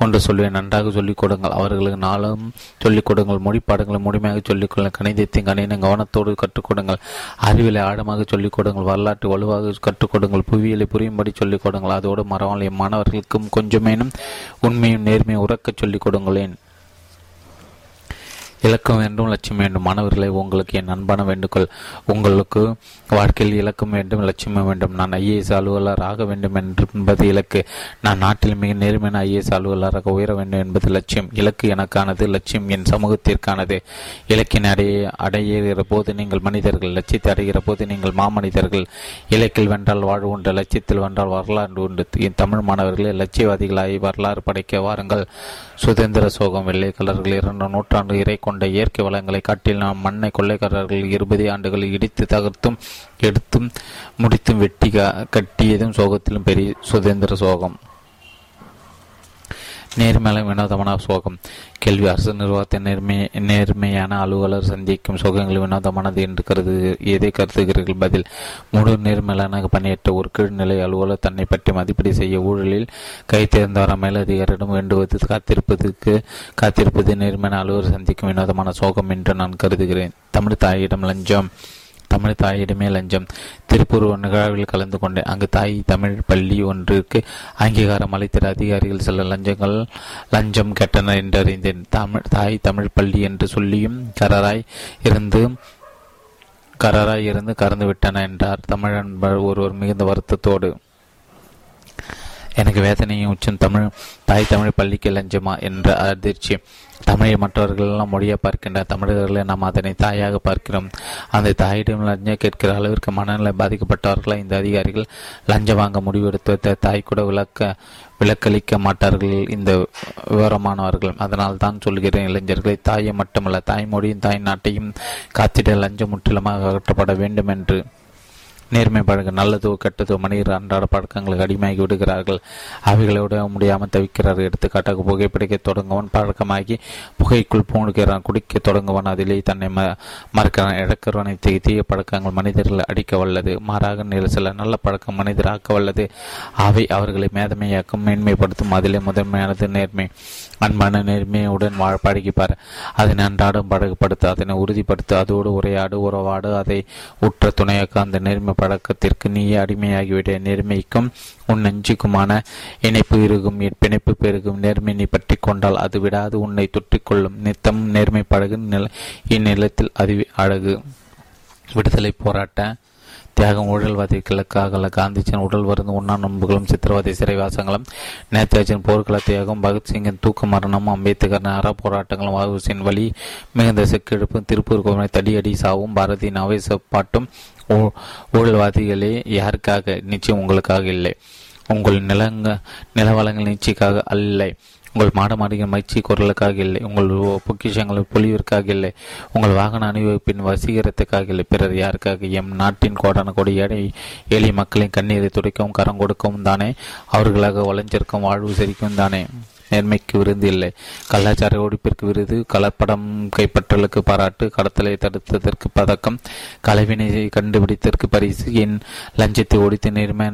ஒன்று சொல்வேன், நன்றாக சொல்லிக் கொடுங்கள், அவர்களுக்கு நாளும் சொல்லிக் கொடுங்கள், மொழிப்பாடங்களை முழுமையாக சொல்லிக் கொள்ளுங்கள், கணிதத்தையும் கவனத்தோடு கற்றுக் கொடுங்கள், அறிவியலை ஆழமாக சொல்லிக் கொடுங்கள், வரலாற்று வலுவாக கற்றுக் கொடுங்கள், புவியியலை புரியும்படி சொல்லிக் கொடுங்கள். அதோடு மறவாமல் மாணவர்களுக்கும் கொஞ்சமேனும் உண்மையும் நேர்மையும் உறக்கச் சொல்லிக் கொடுங்களேன். இலக்கம் வேண்டும், லட்சியம் வேண்டும். மாணவர்களை, உங்களுக்கு என் அன்பான வேண்டுகோள், உங்களுக்கு வாழ்க்கையில் இலக்கம் வேண்டும், லட்சியம் வேண்டும். நான் IAS அலுவலர் ஆக வேண்டும் என்பது இலக்கு. நான் நாட்டில் மிக நேர்மையான IAS அலுவலராக உயர வேண்டும் என்பது லட்சியம். இலக்கு எனக்கானது, லட்சியம் என் சமூகத்திற்கானது. இலக்கினை அடைகிற போது நீங்கள் மனிதர்கள், லட்சியத்தை அடைகிற போது நீங்கள் மாமனிதர்கள். இலக்கில் வென்றால் வாழ்வு உண்டு, லட்சியத்தில் வென்றால் வரலாறு உண்டு. என் தமிழ் மாணவர்களே, லட்சியவாதிகளாகி வரலாறு படைக்க வாருங்கள். சுதந்திர சோகம். வெள்ளைக்காரர்கள் 2 நூற்றாண்டு இறை கொண்ட இயற்கை வளங்களை காட்டில் நாம் மண்ணை கொள்ளைக்காரர்கள் 20 ஆண்டுகளில் இடித்து தகர்த்தும் எடுத்தும் முடித்தும் வெட்டி கட்டியதும் சோகத்திலும் பெரிய சுதந்திர சோகம். நேர்மையான வினோதமான சோகம். கேள்வி, அரசு நிர்வாகத்தை நேர்மையான அலுவலர் சந்திக்கும் சோகங்கள் வினோதமானது என்று எதை கருதுகிறீர்கள்? பதில், முழு நேர்மையான பணியற்ற ஒரு கீழ்நிலை அலுவலர் தன்னை பற்றி மதிப்பீடு செய்ய ஊழலில் கை தேர்ந்தவர மேலதிகாரிடம் வேண்டுவது காத்திருப்பது நேர்மையான அலுவலர் சந்திக்கும் வினோதமான சோகம் என்று நான் கருதுகிறேன். தமிழ் தாயிடம் லஞ்சம். தமிழ் தாயிடமே லஞ்சம். திருப்பூர் நிகழ்வில் கலந்து கொண்டேன். அங்கு தாய் தமிழ் பள்ளி ஒன்றுக்கு அங்கீகாரம் அளித்த அதிகாரிகள் சில லஞ்சம் கேட்டனர் என்றறிந்தேன். தாய் தமிழ் பள்ளி என்று சொல்லியும் கரராய் இருந்து கறந்துவிட்டன என்றார் தமிழ் அன்பர் ஒருவர் மிகுந்த வருத்தத்தோடு. எனக்கு வேதனையும் உச்சம். தாய் தமிழ் பள்ளிக்கு லஞ்சமா என்ற அதிர்ச்சி. தமிழை மற்றவர்களெல்லாம் மொழியை பார்க்கின்ற தமிழர்களை நாம் அதனை தாயாக பார்க்கிறோம். அந்த தாயிடம் லஞ்சம் கேட்கிற அளவிற்கு மனநிலை பாதிக்கப்பட்டவர்களாக இந்த அதிகாரிகள் லஞ்சம் வாங்க முடிவெடுத்த தாய் கூட விலக்களிக்க மாட்டார்கள் இந்த விவரமானவர்கள். அதனால் தான் சொல்கிறேன், இளைஞர்களை தாயை மட்டுமல்ல தாய்மொழியும் தாய் நாட்டையும் காத்திட லஞ்சம் முற்றிலுமாக அகற்றப்பட வேண்டும் என்று. நேர்மை பழக நல்லதோ கெட்டதோ மனிதர் அன்றாட பழக்கங்களுக்கு அடிமையாகி விடுகிறார்கள். அவைகளோட முடியாமல் தவிக்கிறார்கள். எடுத்துக்காட்டாக புகைப்பிடிக்க தொடங்குவன் பழக்கமாகி புகைக்குள் பூணுகிறான். குடிக்க தொடங்குவன் அதிலே தன்னை மறுக்கிறான். இழக்கிறவனை தீய பழக்கங்கள் மனிதர்கள் அடிக்க வல்லது. மாறாக சில நல்ல பழக்கம் மனிதர் ஆக்க வல்லது. அவை அவர்களை மேதமையாக்கும், மேன்மைப்படுத்தும். அதிலே முதன்மையானது நேர்மை. அன்பான நேர்மையுடன் பழகிப்பார். அதனை அன்றாடம் பழகப்படுத்த, அதனை உறுதிப்படுத்த, அதோடு உரையாடு, உறவாடு, அதை உற்ற துணையாக்க. அந்த நேர்மை பழக்கத்திற்கு நீயே அடிமையாகிவிட. நேர்மைக்கும் உன் நெஞ்சுக்குமான இணைப்பு இருக்கும், பிணைப்பு பெருகும். நேர்மை நீ பற்றி கொண்டால் அது விடாது உன்னை தொற்றிக்கொள்ளும். நித்தம் நேர்மை பழகு. இந்நிலத்தில் அதுவே அழகு. விடுதலை போராட்ட தியாகம் ஊழல்வாதி கிழக்காக காந்திஜியின் உடல் வருந்து உண்ணா நோன்புகளும் சித்திரவதை சிறைவாசங்களும், நேதாஜியின் போர்க்கள தியாகம், பகத்சிங்கின் தூக்கு மரணமும், அம்பேத்கரின் அற போராட்டங்களும், வாகுசின் வழி மிகுந்த செக்கெடுப்பும், திருப்பூர் கோவிலை தடியடி சாவும், பாரதியின் அவைசப்பாட்டும், ஊழல்வாதிகளே யாருக்காக? நிச்சயம் உங்களுக்காக இல்லை. உங்கள் நிலவளங்கள் நிச்சயக்காக இல்லை. உங்கள் மாடமாடிகள் மகிழ்ச்சி குரலுக்காக இல்லை. உங்கள் பொக்கிஷங்களின் பொலிவிற்காக இல்லை. உங்கள் வாகன அணிவகுப்பின் வசீகரத்துக்காக இல்லை. பிறர் யாருக்காக? எம் நாட்டின் கோடான கொடி ஏழை மக்களின் கண்ணீரை துடைக்கவும் கரம் கொடுக்கவும் தானே. அவர்களாக வளைஞ்சிருக்கும் வாழ்வு செறிக்கும் தானே. நேர்மைக்கு விருந்து இல்லை. கலாச்சார ஒழிப்பிற்கு விருது, கலப்படம் கைப்பற்றலுக்கு பாராட்டு, கடத்தலை தடுத்ததற்கு பதக்கம், கலைவினை கண்டுபிடித்ததற்கு பரிசு, என் லஞ்சத்தை ஒழித்து நேர்மை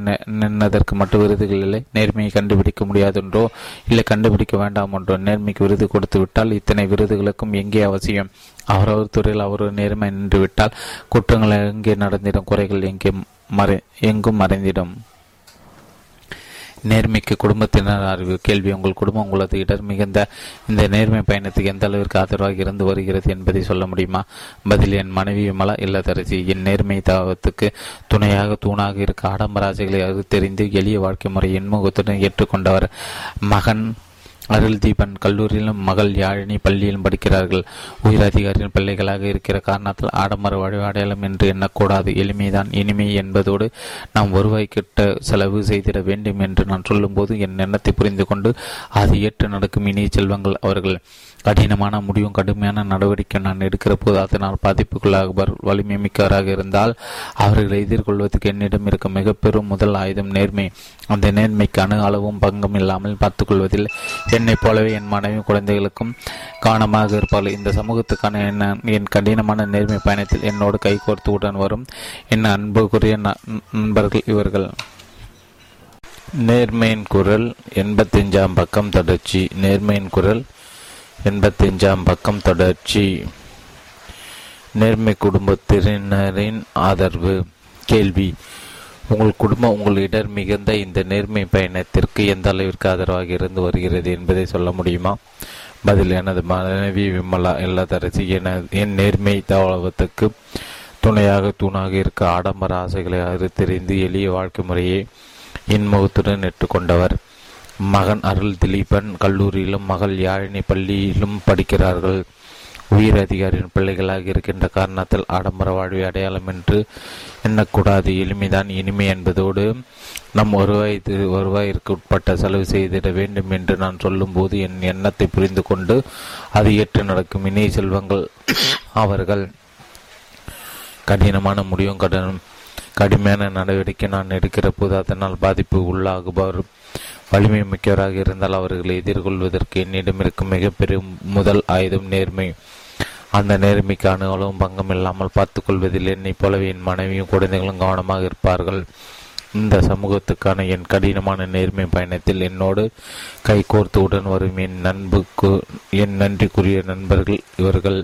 நின்றதற்கு மட்டும் விருதுகள் இல்லை. நேர்மையை கண்டுபிடிக்க முடியாதென்றோ இல்லை கண்டுபிடிக்க வேண்டாம் என்றோ நேர்மைக்கு விருது கொடுத்து விட்டால் இத்தனை விருதுகளுக்கும் எங்கே அவசியம்? அவரவர் துறையில் அவரவர் நேர்மை நின்றுவிட்டால் குற்றங்கள் எங்கே நடந்திடும், குறைகள் எங்கும் மறைந்திடும். நேர்மைக்கு குடும்பத்தினர் அறிவு. கேள்வி: உங்கள் குடும்பம் உங்களது இடர் மிகுந்த இந்த நேர்மை பயணத்துக்கு எந்த அளவிற்கு ஆதரவாக இருந்து வருகிறது என்பதை சொல்ல முடியுமா? பதில்: என் மனைவி விமலா இல்லத்தரசி என் நேர்மை தாவத்துக்கு துணையாக தூணாக இருக்க ஆடம்பர ஆசைகளை அறுத்தெறிந்து எளிய வாழ்க்கை முறை என்முகத்துடன் ஏற்றுக்கொண்டவர். மகன் அருள் தீபன் கல்லூரியிலும் மகள் யாழினி பள்ளியிலும் படிக்கிறார்கள். உயர் அதிகாரியின் பிள்ளைகளாக இருக்கிற காரணத்தால் ஆடம்பர வழிபாடையாளம் என்று எண்ணக்கூடாது. எளிமைதான் இனிமை என்பதோடு நாம் வருவாய்க்கிட்ட செலவு செய்திட வேண்டும் என்று நான் சொல்லும்போது என் எண்ணத்தை புரிந்து கொண்டு அது ஏற்று நடக்கும் இனிய செல்வங்கள் அவர்கள். கடினமான முடிவும் கடுமையான நடவடிக்கை நான் எடுக்கிற போது அதனால் பாதிப்புக்குள்ளாக வலிமை மிக்கவராக இருந்தால் அவர்களை எதிர்கொள்வதற்கு என்னிடம் இருக்கும் மிக பெரும் முதல் ஆயுதம் நேர்மை. அந்த நேர்மைக்கு அணு அளவும் பங்கம் இல்லாமல் பார்த்துக்கொள்வதில் என்னை போலவே என் மனைவி குழந்தைகளுக்கும் காரணமாக இருப்பார்கள். இந்த சமூகத்துக்கான என் கடினமான நேர்மை பயணத்தில் என்னோடு கைகோர்த்துடன் வரும் என் அன்புக்குரிய நண்பர்கள் இவர்கள். நேர்மையின் குரல் 85 பக்கம் தொடர்ச்சி. நேர்மையின் குரல் 85 பக்கம் தொடர்ச்சி. நேர்மை குடும்பத்தினரின் ஆதரவு. கேள்வி: உங்கள் குடும்பம் உங்கள் இடர் மிகுந்த இந்த நேர்மை பயணத்திற்கு எந்த அளவிற்கு ஆதரவாக இருந்து வருகிறது என்பதை சொல்ல முடியுமா? பதில்: எனது மனைவி விமலா இல்லத்தரசி என் நேர்மை தாவத்துக்கு துணையாக தூணாக இருக்க ஆடம்பர ஆசைகளை அறுத்தெறிந்து எளிய வாழ்க்கை முறையை இன்முகத்துடன் ஏற்றுக்கொண்டவர். மகன் அருள் திலீபன் கல்லூரியிலும் மகள் யாழினி பள்ளியிலும் படிக்கிறார்கள். உயிர் அதிகாரியின் பிள்ளைகளாக இருக்கின்ற காரணத்தில் ஆடம்பர வாழ்வை அடையாளம் என்று எண்ணக்கூடாது. எளிமைதான் இனிமை என்பதோடு நம் வருவாயிற்கு உட்பட்ட செலவு செய்திட வேண்டும் என்று நான் சொல்லும்போது என் எண்ணத்தை புரிந்து கொண்டு அது ஏற்று நடக்கும் இனிய செல்வங்கள் அவர்கள். கடினமான முடிவும் கடுமையான நடவடிக்கை நான் எடுக்கிற போது அதனால் பாதிப்பு உள்ளாகுவார் வலிமை மிக்கவராக இருந்தால் அவர்களை எதிர்கொள்வதற்கு என்னிடம் இருக்கும் மிகப்பெரிய முதல் ஆயுதம் நேர்மை. அந்த நேர்மைக்கு அணுகளும் பங்கம் இல்லாமல் பார்த்துக்கொள்வதில் என்னை போலவே என் மனைவியும் குழந்தைகளும் கவனமாக இருப்பார்கள். இந்த சமூகத்துக்கான என் கடினமான நேர்மை பயணத்தில் என்னோடு கைகோர்த்து உடன் வரும் என் நண்புக்கு என் நன்றிக்குரிய நண்பர்கள் இவர்கள்.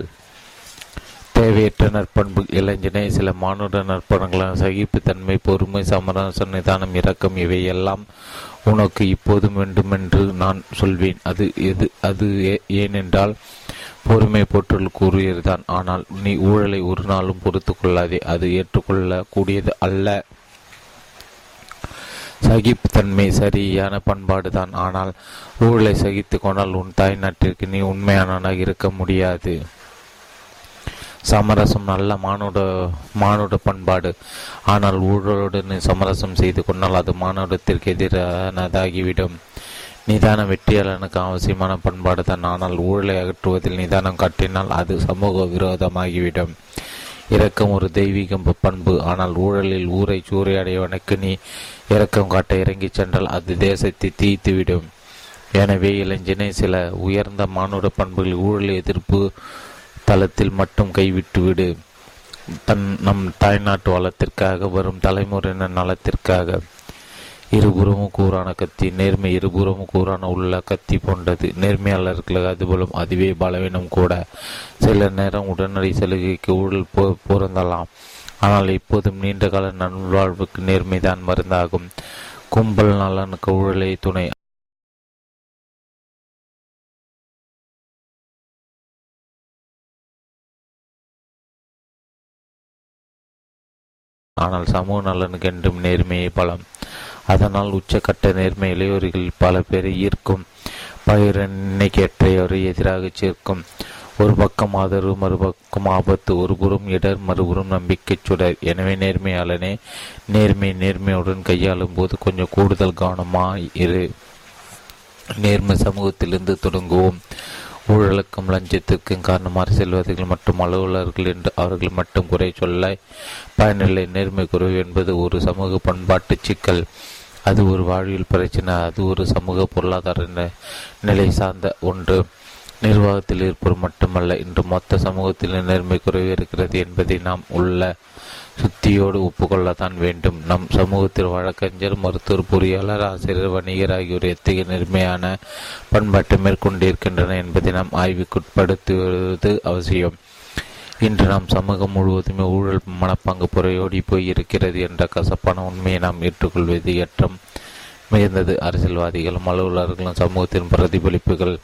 தேவையற்ற நற்பண்பு இளைஞனை சில மானுட நற்பண்புகளான சகிப்புத்தன்மை, பொறுமை, சமரசம், நிதானம், இரக்கம் இவையெல்லாம் உனக்கு இப்போது வேண்டுமென்று நான் சொல்வேன். அது ஏனென்றால் பொறுமை போற்றல் கூறியதுதான். ஆனால் நீ ஊழலை ஒரு நாளும் பொறுத்து கொள்ளாதே, அது ஏற்றுக்கொள்ள கூடியது அல்ல. சகிப்புத்தன்மை சரியான பண்பாடுதான், ஆனால் ஊழலை சகித்து கொண்டால் உன் தாய் நாட்டிற்கு நீ உண்மையானவனாக இருக்க முடியாது. சமரசம் நல்ல மானுட பண்பாடு, ஆனால் ஊழலுடன் சமரசம் செய்து கொண்டால் அது மானுடத்திற்கு எதிரானதாகிவிடும். நிதானம் வெற்றியாளனுக்கு அவசியமான பண்பாடு தான், ஆனால் ஊழலை அகற்றுவதில் நிதானம் காட்டினால் அது சமூக விரோதமாகிவிடும். இரக்கம் ஒரு தெய்வீக பண்பு, ஆனால் ஊழலில் ஊரை சூறையடையவனுக்கு நீ இரக்கம் காட்ட இறங்கி சென்றால் அது தேசத்தை தீய்த்துவிடும். எனவே இளைஞனை சில உயர்ந்த மானுட பண்புகளில் ஊழல் எதிர்ப்பு தளத்தில் மட்டும் கைவிட்டுவிடு. நம் தாய்நாட்டு வளத்திற்காக, வரும் தலைமுறையினர் நலத்திற்காக. இருபுறமும் கூறான கத்தி, நேர்மை இருபுறமும் கூறான உள்ள கத்தி போன்றது. நேர்மையாளர்களுக்கு அதுபோலும் அதுவே பலவீனம் கூட. சில நேரம் உடனடி சலுகைக்கு ஊழல் பொருந்தலாம், ஆனால் இப்போதும் நீண்டகால நல்வாழ்வுக்கு நேர்மைதான் மருந்தாகும். கும்பல் நலனுக்கு ஊழலை துணை. ஆனால் சமூக நலனுக்கு என்றும் நேர்மையை பலம். அதனால் உச்சக்கட்ட நேர்மை இளையோர்களில் பல பேரை ஈர்க்கும், பயிரன்னைக்கேற்றையோரை எதிராக சேர்க்கும். ஒரு பக்கம் ஆதரவு, மறுபக்கம் ஆபத்து. ஒருபுறம் இடர், மறுபுறம் நம்பிக்கை சுடர். எனவே நேர்மையாளனே, நேர்மையுடன் கையாளும் போது கொஞ்சம் கூடுதல் கவனமாய் இரு. நேர்மை சமூகத்திலிருந்து தொடங்குவோம். ஊழலுக்கும் லஞ்சத்துக்கும் காரணமாக செல்வாதிகள் மற்றும் அலுவலர்கள் என்று அவர்கள் மட்டும் குறை சொல்ல பயனில்லை. நேர்மை குறைவு என்பது ஒரு சமூக பண்பாட்டு சிக்கல், அது ஒரு வாழ்வியல் பிரச்சினை, அது ஒரு சமூக பொருளாதார நிலை சார்ந்த ஒன்று. நிர்வாகத்தில் இருப்போர் மட்டுமல்ல, இன்று மொத்த சமூகத்தில் நேர்மை குறைவு இருக்கிறது என்பதை நாம் உள்ள சுத்தியோடு ஒப்புக்கொள்ளத்தான் வேண்டும். நம் சமூகத்தில் வழக்கறிஞர், மருத்துவர், பொறியாளர், ஆசிரியர், வணிகர் ஆகியோர் எத்தகைய நேர்மையான பண்பாட்டை மேற்கொண்டிருக்கின்றன என்பதை நாம் ஆய்வுக்குட்படுத்துவது அவசியம். இன்று நாம் சமூகம் முழுவதுமே ஊழல் மனப்பாங்கு புறையோடி போய் இருக்கிறது என்ற கசப்பான உண்மையை நாம் ஏற்றுக்கொள்வது ஏற்றம் மிகுந்தது. அரசியல்வாதிகளும் அலுவலர்களும் சமூகத்தின் பிரதிபலிப்புகள்.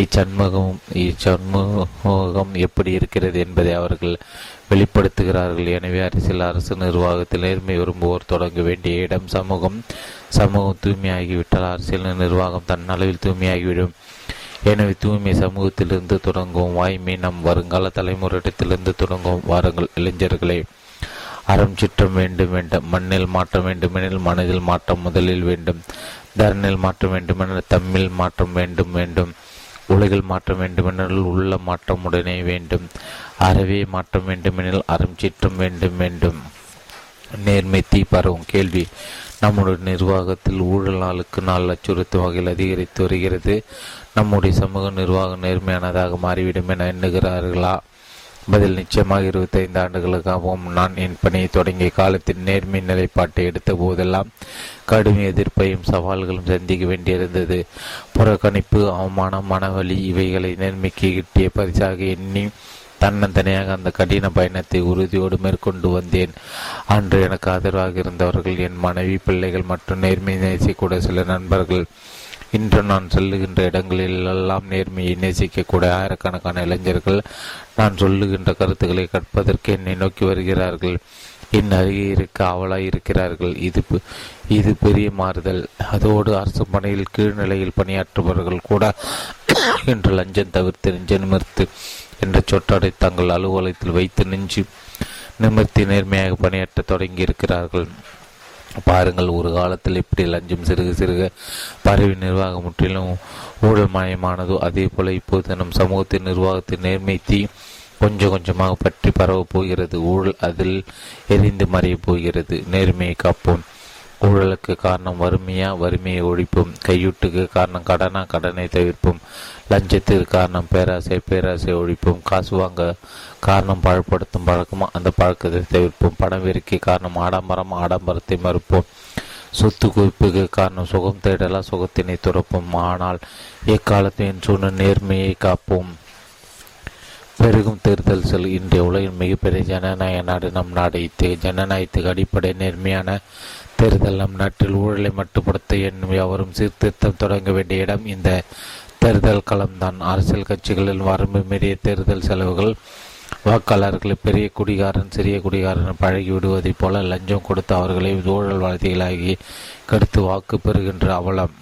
இச்சண்முகம் எப்படி இருக்கிறது என்பதை அவர்கள் வெளிப்படுத்துகிறார்கள். எனவே அரசியல், அரசு நிர்வாகத்தில் நேர்மை விரும்புவோர் தொடங்க வேண்டிய இடம் சமூகம். சமூகம் தூய்மையாகிவிட்டால் அரசியல் நிர்வாகம் தன்னளவில் தூய்மையாகிவிடும். எனவே தூய்மை சமூகத்திலிருந்து தொடங்கும். வாய்மை நம் வருங்கால தலைமுறையிடத்திலிருந்து தொடங்கும். வாருங்கள் இளைஞர்களே, அறம் சுற்றம் வேண்டும். மண்ணில் மாற்றம் வேண்டுமெனில் மனதில் மாற்றம் முதலில் வேண்டும். தரணில் மாற்றம் வேண்டுமெனில் தம்மில் மாற்றம் வேண்டும். உலகில் மாற்றம் வேண்டுமெனில் உள்ள மாற்றம் உடனே வேண்டும். அறவே மாற்றம் வேண்டுமெனில் அறம் சீற்றம் வேண்டும். நேர்மை தீ பரவும். கேள்வி: நம்முடைய நிர்வாகத்தில் ஊழல் நாளுக்கு நாள் அச்சுறுத்தும் வகையில் அதிகரித்து வருகிறது. நம்முடைய சமூக நிர்வாகம் நேர்மையானதாக மாறிவிடும் என எண்ணுகிறார்களா? பதில்: நிச்சயமாக. 25 ஆண்டுகளுக்காகவும் நான் என் பணியை தொடங்கிய காலத்தில் நேர்மை நிலைப்பாட்டை எடுத்த போதெல்லாம் கடும் எதிர்ப்பையும் சவால்களும் சந்திக்க வேண்டியிருந்தது. புறக்கணிப்பு, அவமானம், மனவலி இவைகளை நேர்மைக்கு கிட்டிய பரிசாக எண்ணி தன்னந்தனியாக அந்த கடின பயணத்தை உறுதியோடு மேற்கொண்டு வந்தேன். அன்று எனக்கு ஆதரவாக இருந்தவர்கள் என் மனைவி, பிள்ளைகள் மற்றும் நேர்மை நேசிக்கூட சில நண்பர்கள். இன்று நான் சொல்லுகின்ற இடங்களிலெல்லாம் நேர்மையை நேசிக்கக்கூடிய ஆயிரக்கணக்கான இளைஞர்கள் நான் சொல்லுகின்ற கருத்துக்களை கற்பதற்கு என்னை நோக்கி வருகிறார்கள். என் அருகே இருக்க அவலாய் இருக்கிறார்கள். இது பெரிய மாறுதல். அதோடு அரசு பணியில் கீழ்நிலையில் பணியாற்றுபவர்கள் கூட இன்று லஞ்சம் தவிர்த்து நெஞ்ச நிமிர்த்து என்ற சொற்றடை தங்கள் அலுவலகத்தில் வைத்து நெஞ்சு நிமிர்த்தி நேர்மையாக பணியாற்ற தொடங்கியிருக்கிறார்கள். பாருங்கள், ஒரு காலத்தில் இப்படி லஞ்சம் சிறுக சிறுக பறவை நிர்வாகம் முற்றிலும் ஊழல் மயமானதோ அதே போல இப்போது நம் சமூகத்தின் நிர்வாகத்தின் நேர்மை தீ கொஞ்சம் கொஞ்சமாக பற்றி பரவப் போகிறது. ஊழல் அதில் எரிந்து மறையப் போகிறது. நேர்மையை காப்போம். ஊழலுக்கு காரணம் வறுமையா? வறுமையை ஒழிப்போம். கையூட்டுக்கு காரணம் கடனா? கடனை தவிர்ப்போம். லஞ்சத்திற்கு காரணம் பேராசை ஒழிப்போம். காசு வாங்க காரணம் பாழ்படுத்தும் பழக்கமா? அந்த பழக்கத்தை தவிர்ப்போம். பணம் வெறிக்கை காரணம் ஆடம்பரம்? ஆடம்பரத்தை மறுப்போம். சொத்து குவிப்புக்கு காரணம் சுகம் தேடலா? சுகத்தினை துறப்போம். ஆனால் எக்காலத்தின் சூழ்நிலை நேர்மையை காப்போம். பெருகும் தேர்தல் செல் இன்றைய உலகின் மிகப்பெரிய ஜனநாயக நாடு நம் நாடு. இத்தகைய ஜனநாயகத்துக்கு அடிப்படை நேர்மையான தேர்தல். நம் நாட்டில் ஊழலை மட்டுப்படுத்த என்னும் எவரும் சீர்திருத்தம் தொடங்க வேண்டிய இடம் இந்த தேர்தல் களம்தான். அரசியல் கட்சிகளின் வரம்பு மீறிய தேர்தல் செலவுகள் வாக்காளர்களை பெரிய குடிகாரன் சிறிய குடிகாரன் பழகி விடுவதைப் போல லஞ்சம் கொடுத்து அவர்களை ஊழல்வாதிகளாகி கடுத்து வாக்கு பெறுகின்ற அவலம்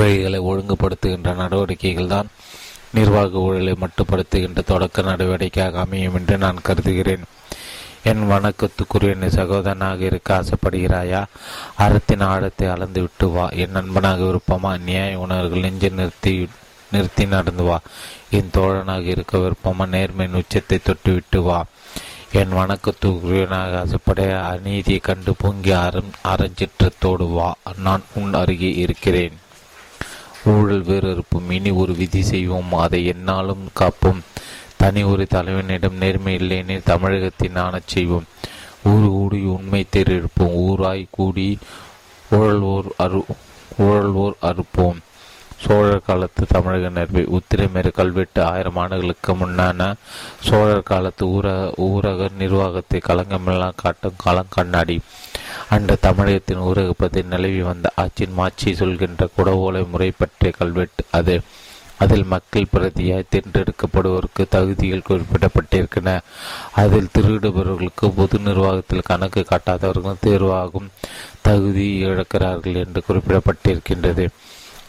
வழிகளை ஒழுங்குபடுத்துகின்ற நடவடிக்கைகள் தான் நிர்வாக ஊழலை மட்டுப்படுத்துகின்ற தொடக்க நடவடிக்கையாக அமையும் என்று நான் கருதுகிறேன். என் வணக்கத்துக்குரிய சகோதரனாக இருக்க ஆசைப்படுகிறாயா? அறத்தின் ஆழத்தை அளந்து விட்டு வா. என் நண்பனாக விருப்பமா? நியாய உணர்வுகள் நெஞ்சு நிறுத்தி நடந்து வா. என் தோழனாக இருக்க விருப்பமா? நேர்மையின் உச்சத்தை தொட்டு விட்டு வா. என் வணக்கத்துக்குரியனாக ஆசைப்பட அநீதியை கண்டு பொங்கி அறஞ்சிற்றத்தோடு வா. நான் உன் அருகே இருக்கிறேன். ஊழல் வேறறுப்பும். இனி ஒரு விதி செய்வோம், அதை என்னாலும் காப்போம். தனி ஒரு தலைவனிடம் நேர்மை இல்லைன்னு தமிழகத்தை நாணச் செய்வோம். ஊர் கூடி உண்மை தேர்ப்போம். ஊராய் கூடி ஊழல்வோர் அறுப்போம். சோழர் காலத்து தமிழக நேர்வை. உத்திரமேறு கல்வெட்டு 1000 ஆண்டுகளுக்கு முன்னான சோழர் காலத்து ஊரக நிர்வாகத்தை களங்கமெல்லாம் காட்டும் களங்கண்ணாடி. அன்று தமிழகத்தின் ஊரகப்பதில் நிலவி வந்த ஆட்சியின் மாட்சி சொல்கின்ற குடவோலை முறை பற்றிய கல்வெட்டு அது. அதில் மக்கள் பிரதியாய் தேர்ந்தெடுக்கப்படுவோருக்கு தகுதிகள் குறிப்பிடப்பட்டிருக்கின்றன. அதில் திருடுபவர்களுக்கு பொது நிர்வாகத்தில் கணக்கு காட்டாதவர்களும் தேர்வாகும் தகுதி இழக்கிறார்கள் என்று குறிப்பிடப்பட்டிருக்கின்றது.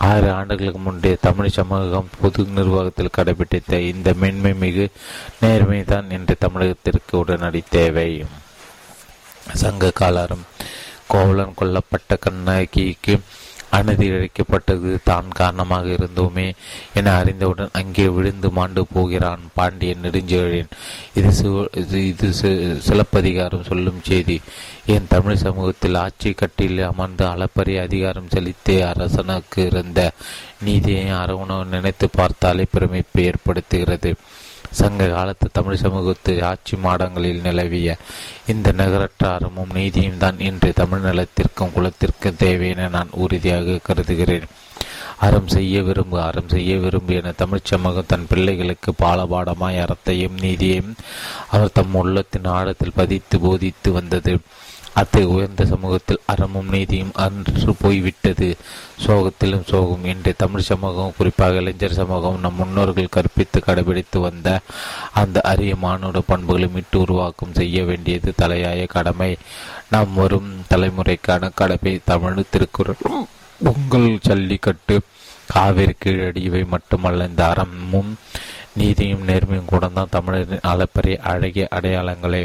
1000 ஆண்டுகளுக்கு முன்பே தமிழ் சமூகம் பொது நிர்வாகத்தில் கடைபிடித்த இந்த மேன்மை மிகு நேர்மைதான் என்று தமிழகத்திற்கு உடனடி தேவை. சங்க காலம். கோவலன் கொல்லப்பட்ட கண்ணகிக்கு அநீதி இழைக்கப்பட்டது தான் காரணமாக இருந்தோமே என அறிந்தவுடன் அங்கே விழுந்து மாண்டு போகிறான் பாண்டியன் நெடுஞ்செழியன். இது சிலப்பதிகாரம் சொல்லும் செய்தி. என் தமிழ் சமூகத்தில் ஆட்சி கட்டில் அமர்ந்து அளப்பரிய அதிகாரம் செலுத்திய அரசனுக்கு இருந்த நீதியை அரவணை நினைத்து பார்த்தாலே பிரமிப்பு ஏற்படுத்துகிறது. சங்க காலத்து தமிழ் சமூகத்து ஆட்சி மாடங்களில் நிலவிய இந்த நகரற்றாரமும் நீதியும் தான் இன்று தமிழ் நிலத்திற்கும் குலத்திற்கும் தேவை என நான் உறுதியாக கருதுகிறேன். அறம் செய்ய விரும்பு என தமிழ்ச் சமூகம் தன் பிள்ளைகளுக்கு பாலபாடமாய் அறத்தையும் நீதியையும் அவர் தம் உள்ளத்தின் ஆழத்தில் பதித்து போதித்து வந்தது. அத்தை உயர்ந்த சமூகத்தில் அறமும் நீதியும் அன்று போய்விட்டது. சோகத்திலும் சோகம். இன்றைய தமிழ் சமூகம், குறிப்பாக இளைஞர் சமூகம், நம் முன்னோர்கள் கற்பித்து கடைபிடித்து வந்த அந்த அரிய மானுட பண்புகளை மீட்டு உருவாக்கம் செய்ய வேண்டியது தலையாய கடமை. நாம் வரும் தலைமுறைக்கான கடமை. தமிழ் திருக்குறள், பொங்கல், ஜல்லிக்கட்டு, காவிரி, கீழடி இவை மட்டுமல்ல, இந்த அறமும் நீதியும் நேர்மையும் கூட தான் தமிழரின் அளப்பரிய அழகிய அடையாளங்களே.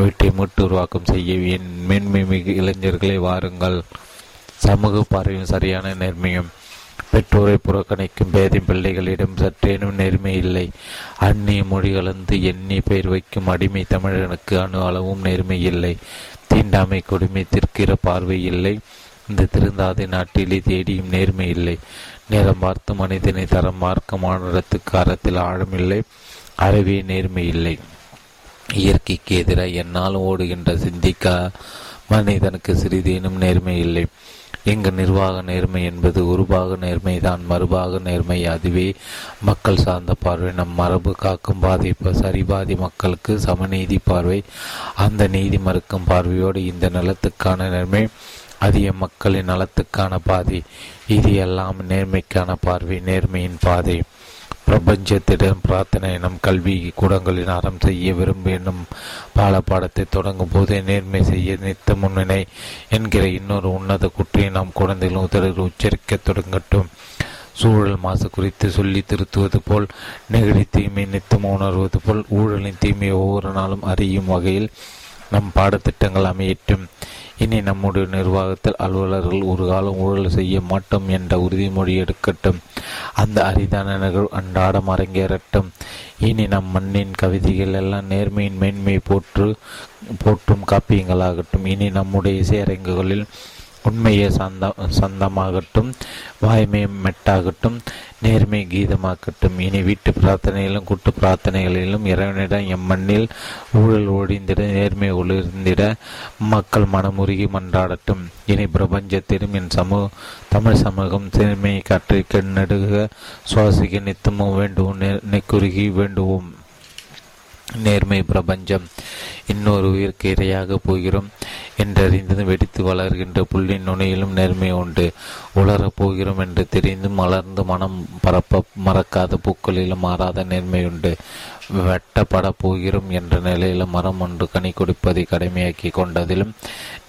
வீட்டை மீட்டு உருவாக்கம் செய்ய என் மேன்மை மிகு இளைஞர்களை வாருங்கள். சமூக பார்வையும் சரியான நேர்மையும். பெற்றோரை புறக்கணிக்கும் பேதை பிள்ளைகளிடம் சற்றேனும் நேர்மை இல்லை. அந்நிய மொழி கலந்து எண்ணி பெயர் வைக்கும் அடிமை தமிழனுக்கு அணு அளவும் நேர்மை இல்லை. தீண்டாமை கொடுமை திருக்கிற பார்வை இல்லை. இந்த திருந்தாதை நாட்டிலே தேடியும் நேர்மை இல்லை. நேரம் பார்த்து மனிதனை தரம் பார்க்க மாநிலத்துக்கு அறத்தில் ஆழமில்லை, அறவே நேர்மை இல்லை. இயற்கைக்கு எதிராக என்னாலும் ஓடுகின்ற சிந்திக்க மனிதனுக்கு சிறிதேனும் நேர்மை இல்லை. எங்கள் நிர்வாக நேர்மை என்பது உருபாக நேர்மை தான், மறுபாக நேர்மை. அதுவே மக்கள் சார்ந்த பார்வை. நம் மரபு காக்கும் பாதிப்பு சரிபாதி மக்களுக்கு சமநீதி பார்வை. அந்த நீதி மறுக்கும் பார்வையோடு இந்த நலத்துக்கான நேர்மை, அதிக மக்களின் நலத்துக்கான பாதை. இது எல்லாம் நேர்மைக்கான பார்வை, நேர்மையின் பாதை. பிரபஞ்சத்திடம் பிரார்த்தனை எனும் கல்வி கூடங்களின் அறம் செய்ய விரும்பு என்னும் பாலப்பாடத்தை தொடங்கும் போதே நேர்மை செய்ய நித்த முன்னினை என்கிற இன்னொரு உன்னத குற்றியை நாம் குழந்தைகளும் உதவிகள் உச்சரிக்க தொடங்கட்டும். சூழல் மாசு குறித்து சொல்லி திருத்துவது போல் நெகிழி தீமையை நித்தம் உணர்வது போல் ஊழலின் தீமையை ஒவ்வொரு நாளும் அறியும் வகையில் நம் பாடத்திட்டங்கள் அமையட்டும். இனி நம்முடைய நிர்வாகத்தில் அலுவலர்கள் ஒரு காலம் ஊழல் செய்ய மாட்டோம் என்ற உறுதிமொழி எடுக்கட்டும். அந்த அரிதான நிகழ்வு அன்றாடம் அரங்கேறட்டும். இனி நம் மண்ணின் கவிதைகள் எல்லாம் நேர்மையின் மேன்மையை போற்றும் காப்பியங்களாகட்டும். இனி நம்முடைய இசையரங்குகளில் உண்மையை சந்தமாகட்டும், வாய்மை மெட்டாகட்டும், நேர்மை கீதமாகட்டும். இனி வீட்டு பிரார்த்தனையிலும் கூட்டு பிரார்த்தனைகளிலும் இறைவனிடம் எம்மண்ணில் ஊழல் ஒழிந்திட நேர்மை ஒளிர்ந்திட மக்கள் மனமுருகி மன்றாடட்டும். இனி பிரபஞ்சத்திலும் என் தமிழ் சமூகம் நேர்மையை காற்றிக்க நடுக சுவாசிக்க நித்தமும் வேண்டுவோம், நெக்குருகி வேண்டுவோம். நேர்மை பிரபஞ்சம் இன்னொரு உயிருக்கு இரையாக போகிறோம் என்றறிந்து வெடித்து வளர்கின்ற புள்ளி நுனியிலும் நேர்மை உண்டு. உலரப்போகிறோம் என்று தெரிந்தும் மலர்ந்து மனம் பரப்ப மறக்காத பூக்களிலும் மாறாத நேர்மை உண்டு. வெட்டப்பட போகிறோம் என்ற நிலையில் மரம் ஒன்று கனி கொடுப்பதை கடமையாக்கி கொண்டதிலும்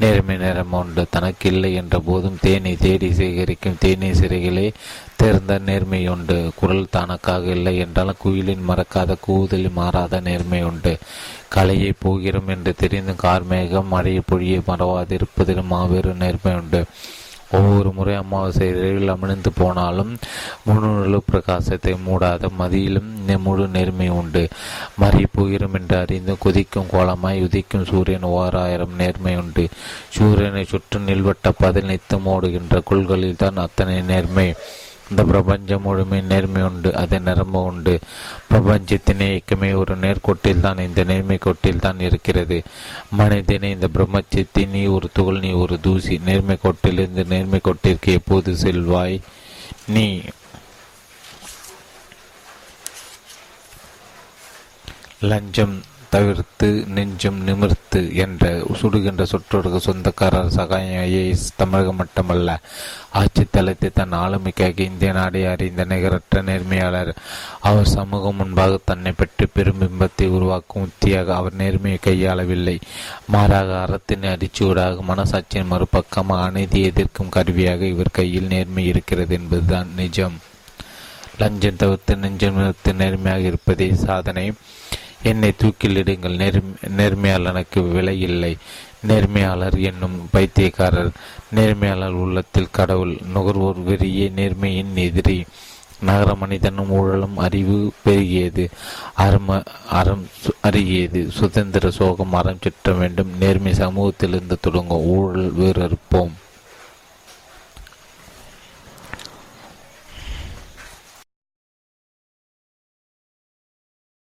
நேர்மை நேரம் உண்டு. தனக்கில்லை என்ற போதும் தேனை தேடி சேகரிக்கும் தேனீ சிறைகளே தேர்ந்த நேர்மை உண்டு. குரல் தனக்காக இல்லை என்றாலும் குயிலின் மறக்காத கூதலில் மாறாத நேர்மை உண்டு. கலையை போகிறோம் என்று தெரிந்தும் கார்மேகம் மழையை பொழியை மறவாதிருப்பதிலும் மாபெரும் நேர்மை உண்டு. ஒவ்வொரு முறை அமாவாசை இரவில் அமிழ்ந்து போனாலும் முழு பிரகாசத்தை மூடாத மதியிலும் முழு நேர்மை உண்டு. மறி போகிறோம் என்று அறிந்து கொதிக்கும் கோலமாய் உதிக்கும் சூரியன் ஓராயிரம் நேர்மை உண்டு. சூரியனை சுற்று நில்வட்ட பதில் நித்தம் ஓடுகின்ற குள்களில் தான் அத்தனை நேர்மை. இந்த பிரபஞ்சம் முழுமை நேர்மை உண்டு, அதை நிரம்ப உண்டு. பிரபஞ்சத்தினை இயக்கமே ஒரு நேர்கோட்டில் தான், இந்த நேர்மை கோட்டில் தான் இருக்கிறது. மனிதனை இந்த பிரபஞ்சத்தின் நீ ஒரு துகள், நீ ஒரு தூசி. நேர்மை கோட்டிலிருந்து நேர்மை கோட்டிற்கு எப்போது செல்வாய் நீ? லஞ்சம் தவிர்த்து நெஞ்சும் நிமிர்த்து என்ற சுடுகின்ற சொற்றொருக்கு சொந்தக்காரர் சகாயம் ஐஏஎஸ் தமிழகம் மட்டுமல்ல, ஆட்சித்தளத்தை தன் ஆளுமைக்காக இந்திய நாடே அறிந்த நிகரற்ற நேர்மையாளர். அவர் சமூகம் முன்பாக தன்னை பெற்று பெரும் பிம்பத்தை உருவாக்கும் உத்தியாக அவர் நேர்மையை கையாளவில்லை. மாறாக அறத்தினை அடிச்சூடாக மனசாட்சியின் மறுபக்கமாக அநீதி எதிர்க்கும் கருவியாக இவர் கையில் நேர்மை இருக்கிறது என்பதுதான் நிஜம். லஞ்சம் தவிர்த்து நெஞ்சம் நிமிர்த்து நேர்மையாக இருப்பதே சாதனை. என்னை தூக்கிலிடுங்கள், நேர்மையாளனுக்கு விலை இல்லை. நேர்மையாளர் என்னும் பைத்தியக்காரர். நேர்மையாளர் உள்ளத்தில் கடவுள். நுகர்வோர் வெறியே நேர்மையின் எதிரி. நகர மனிதனும் ஊழலும் அறிவு பெருகியது, அறம் அருகியது. சுதந்திர சோகம் அறம் சுற்ற வேண்டும். நேர்மை சமூகத்திலிருந்து தொடங்கும், ஊழல் வேறு அறுப்போம்.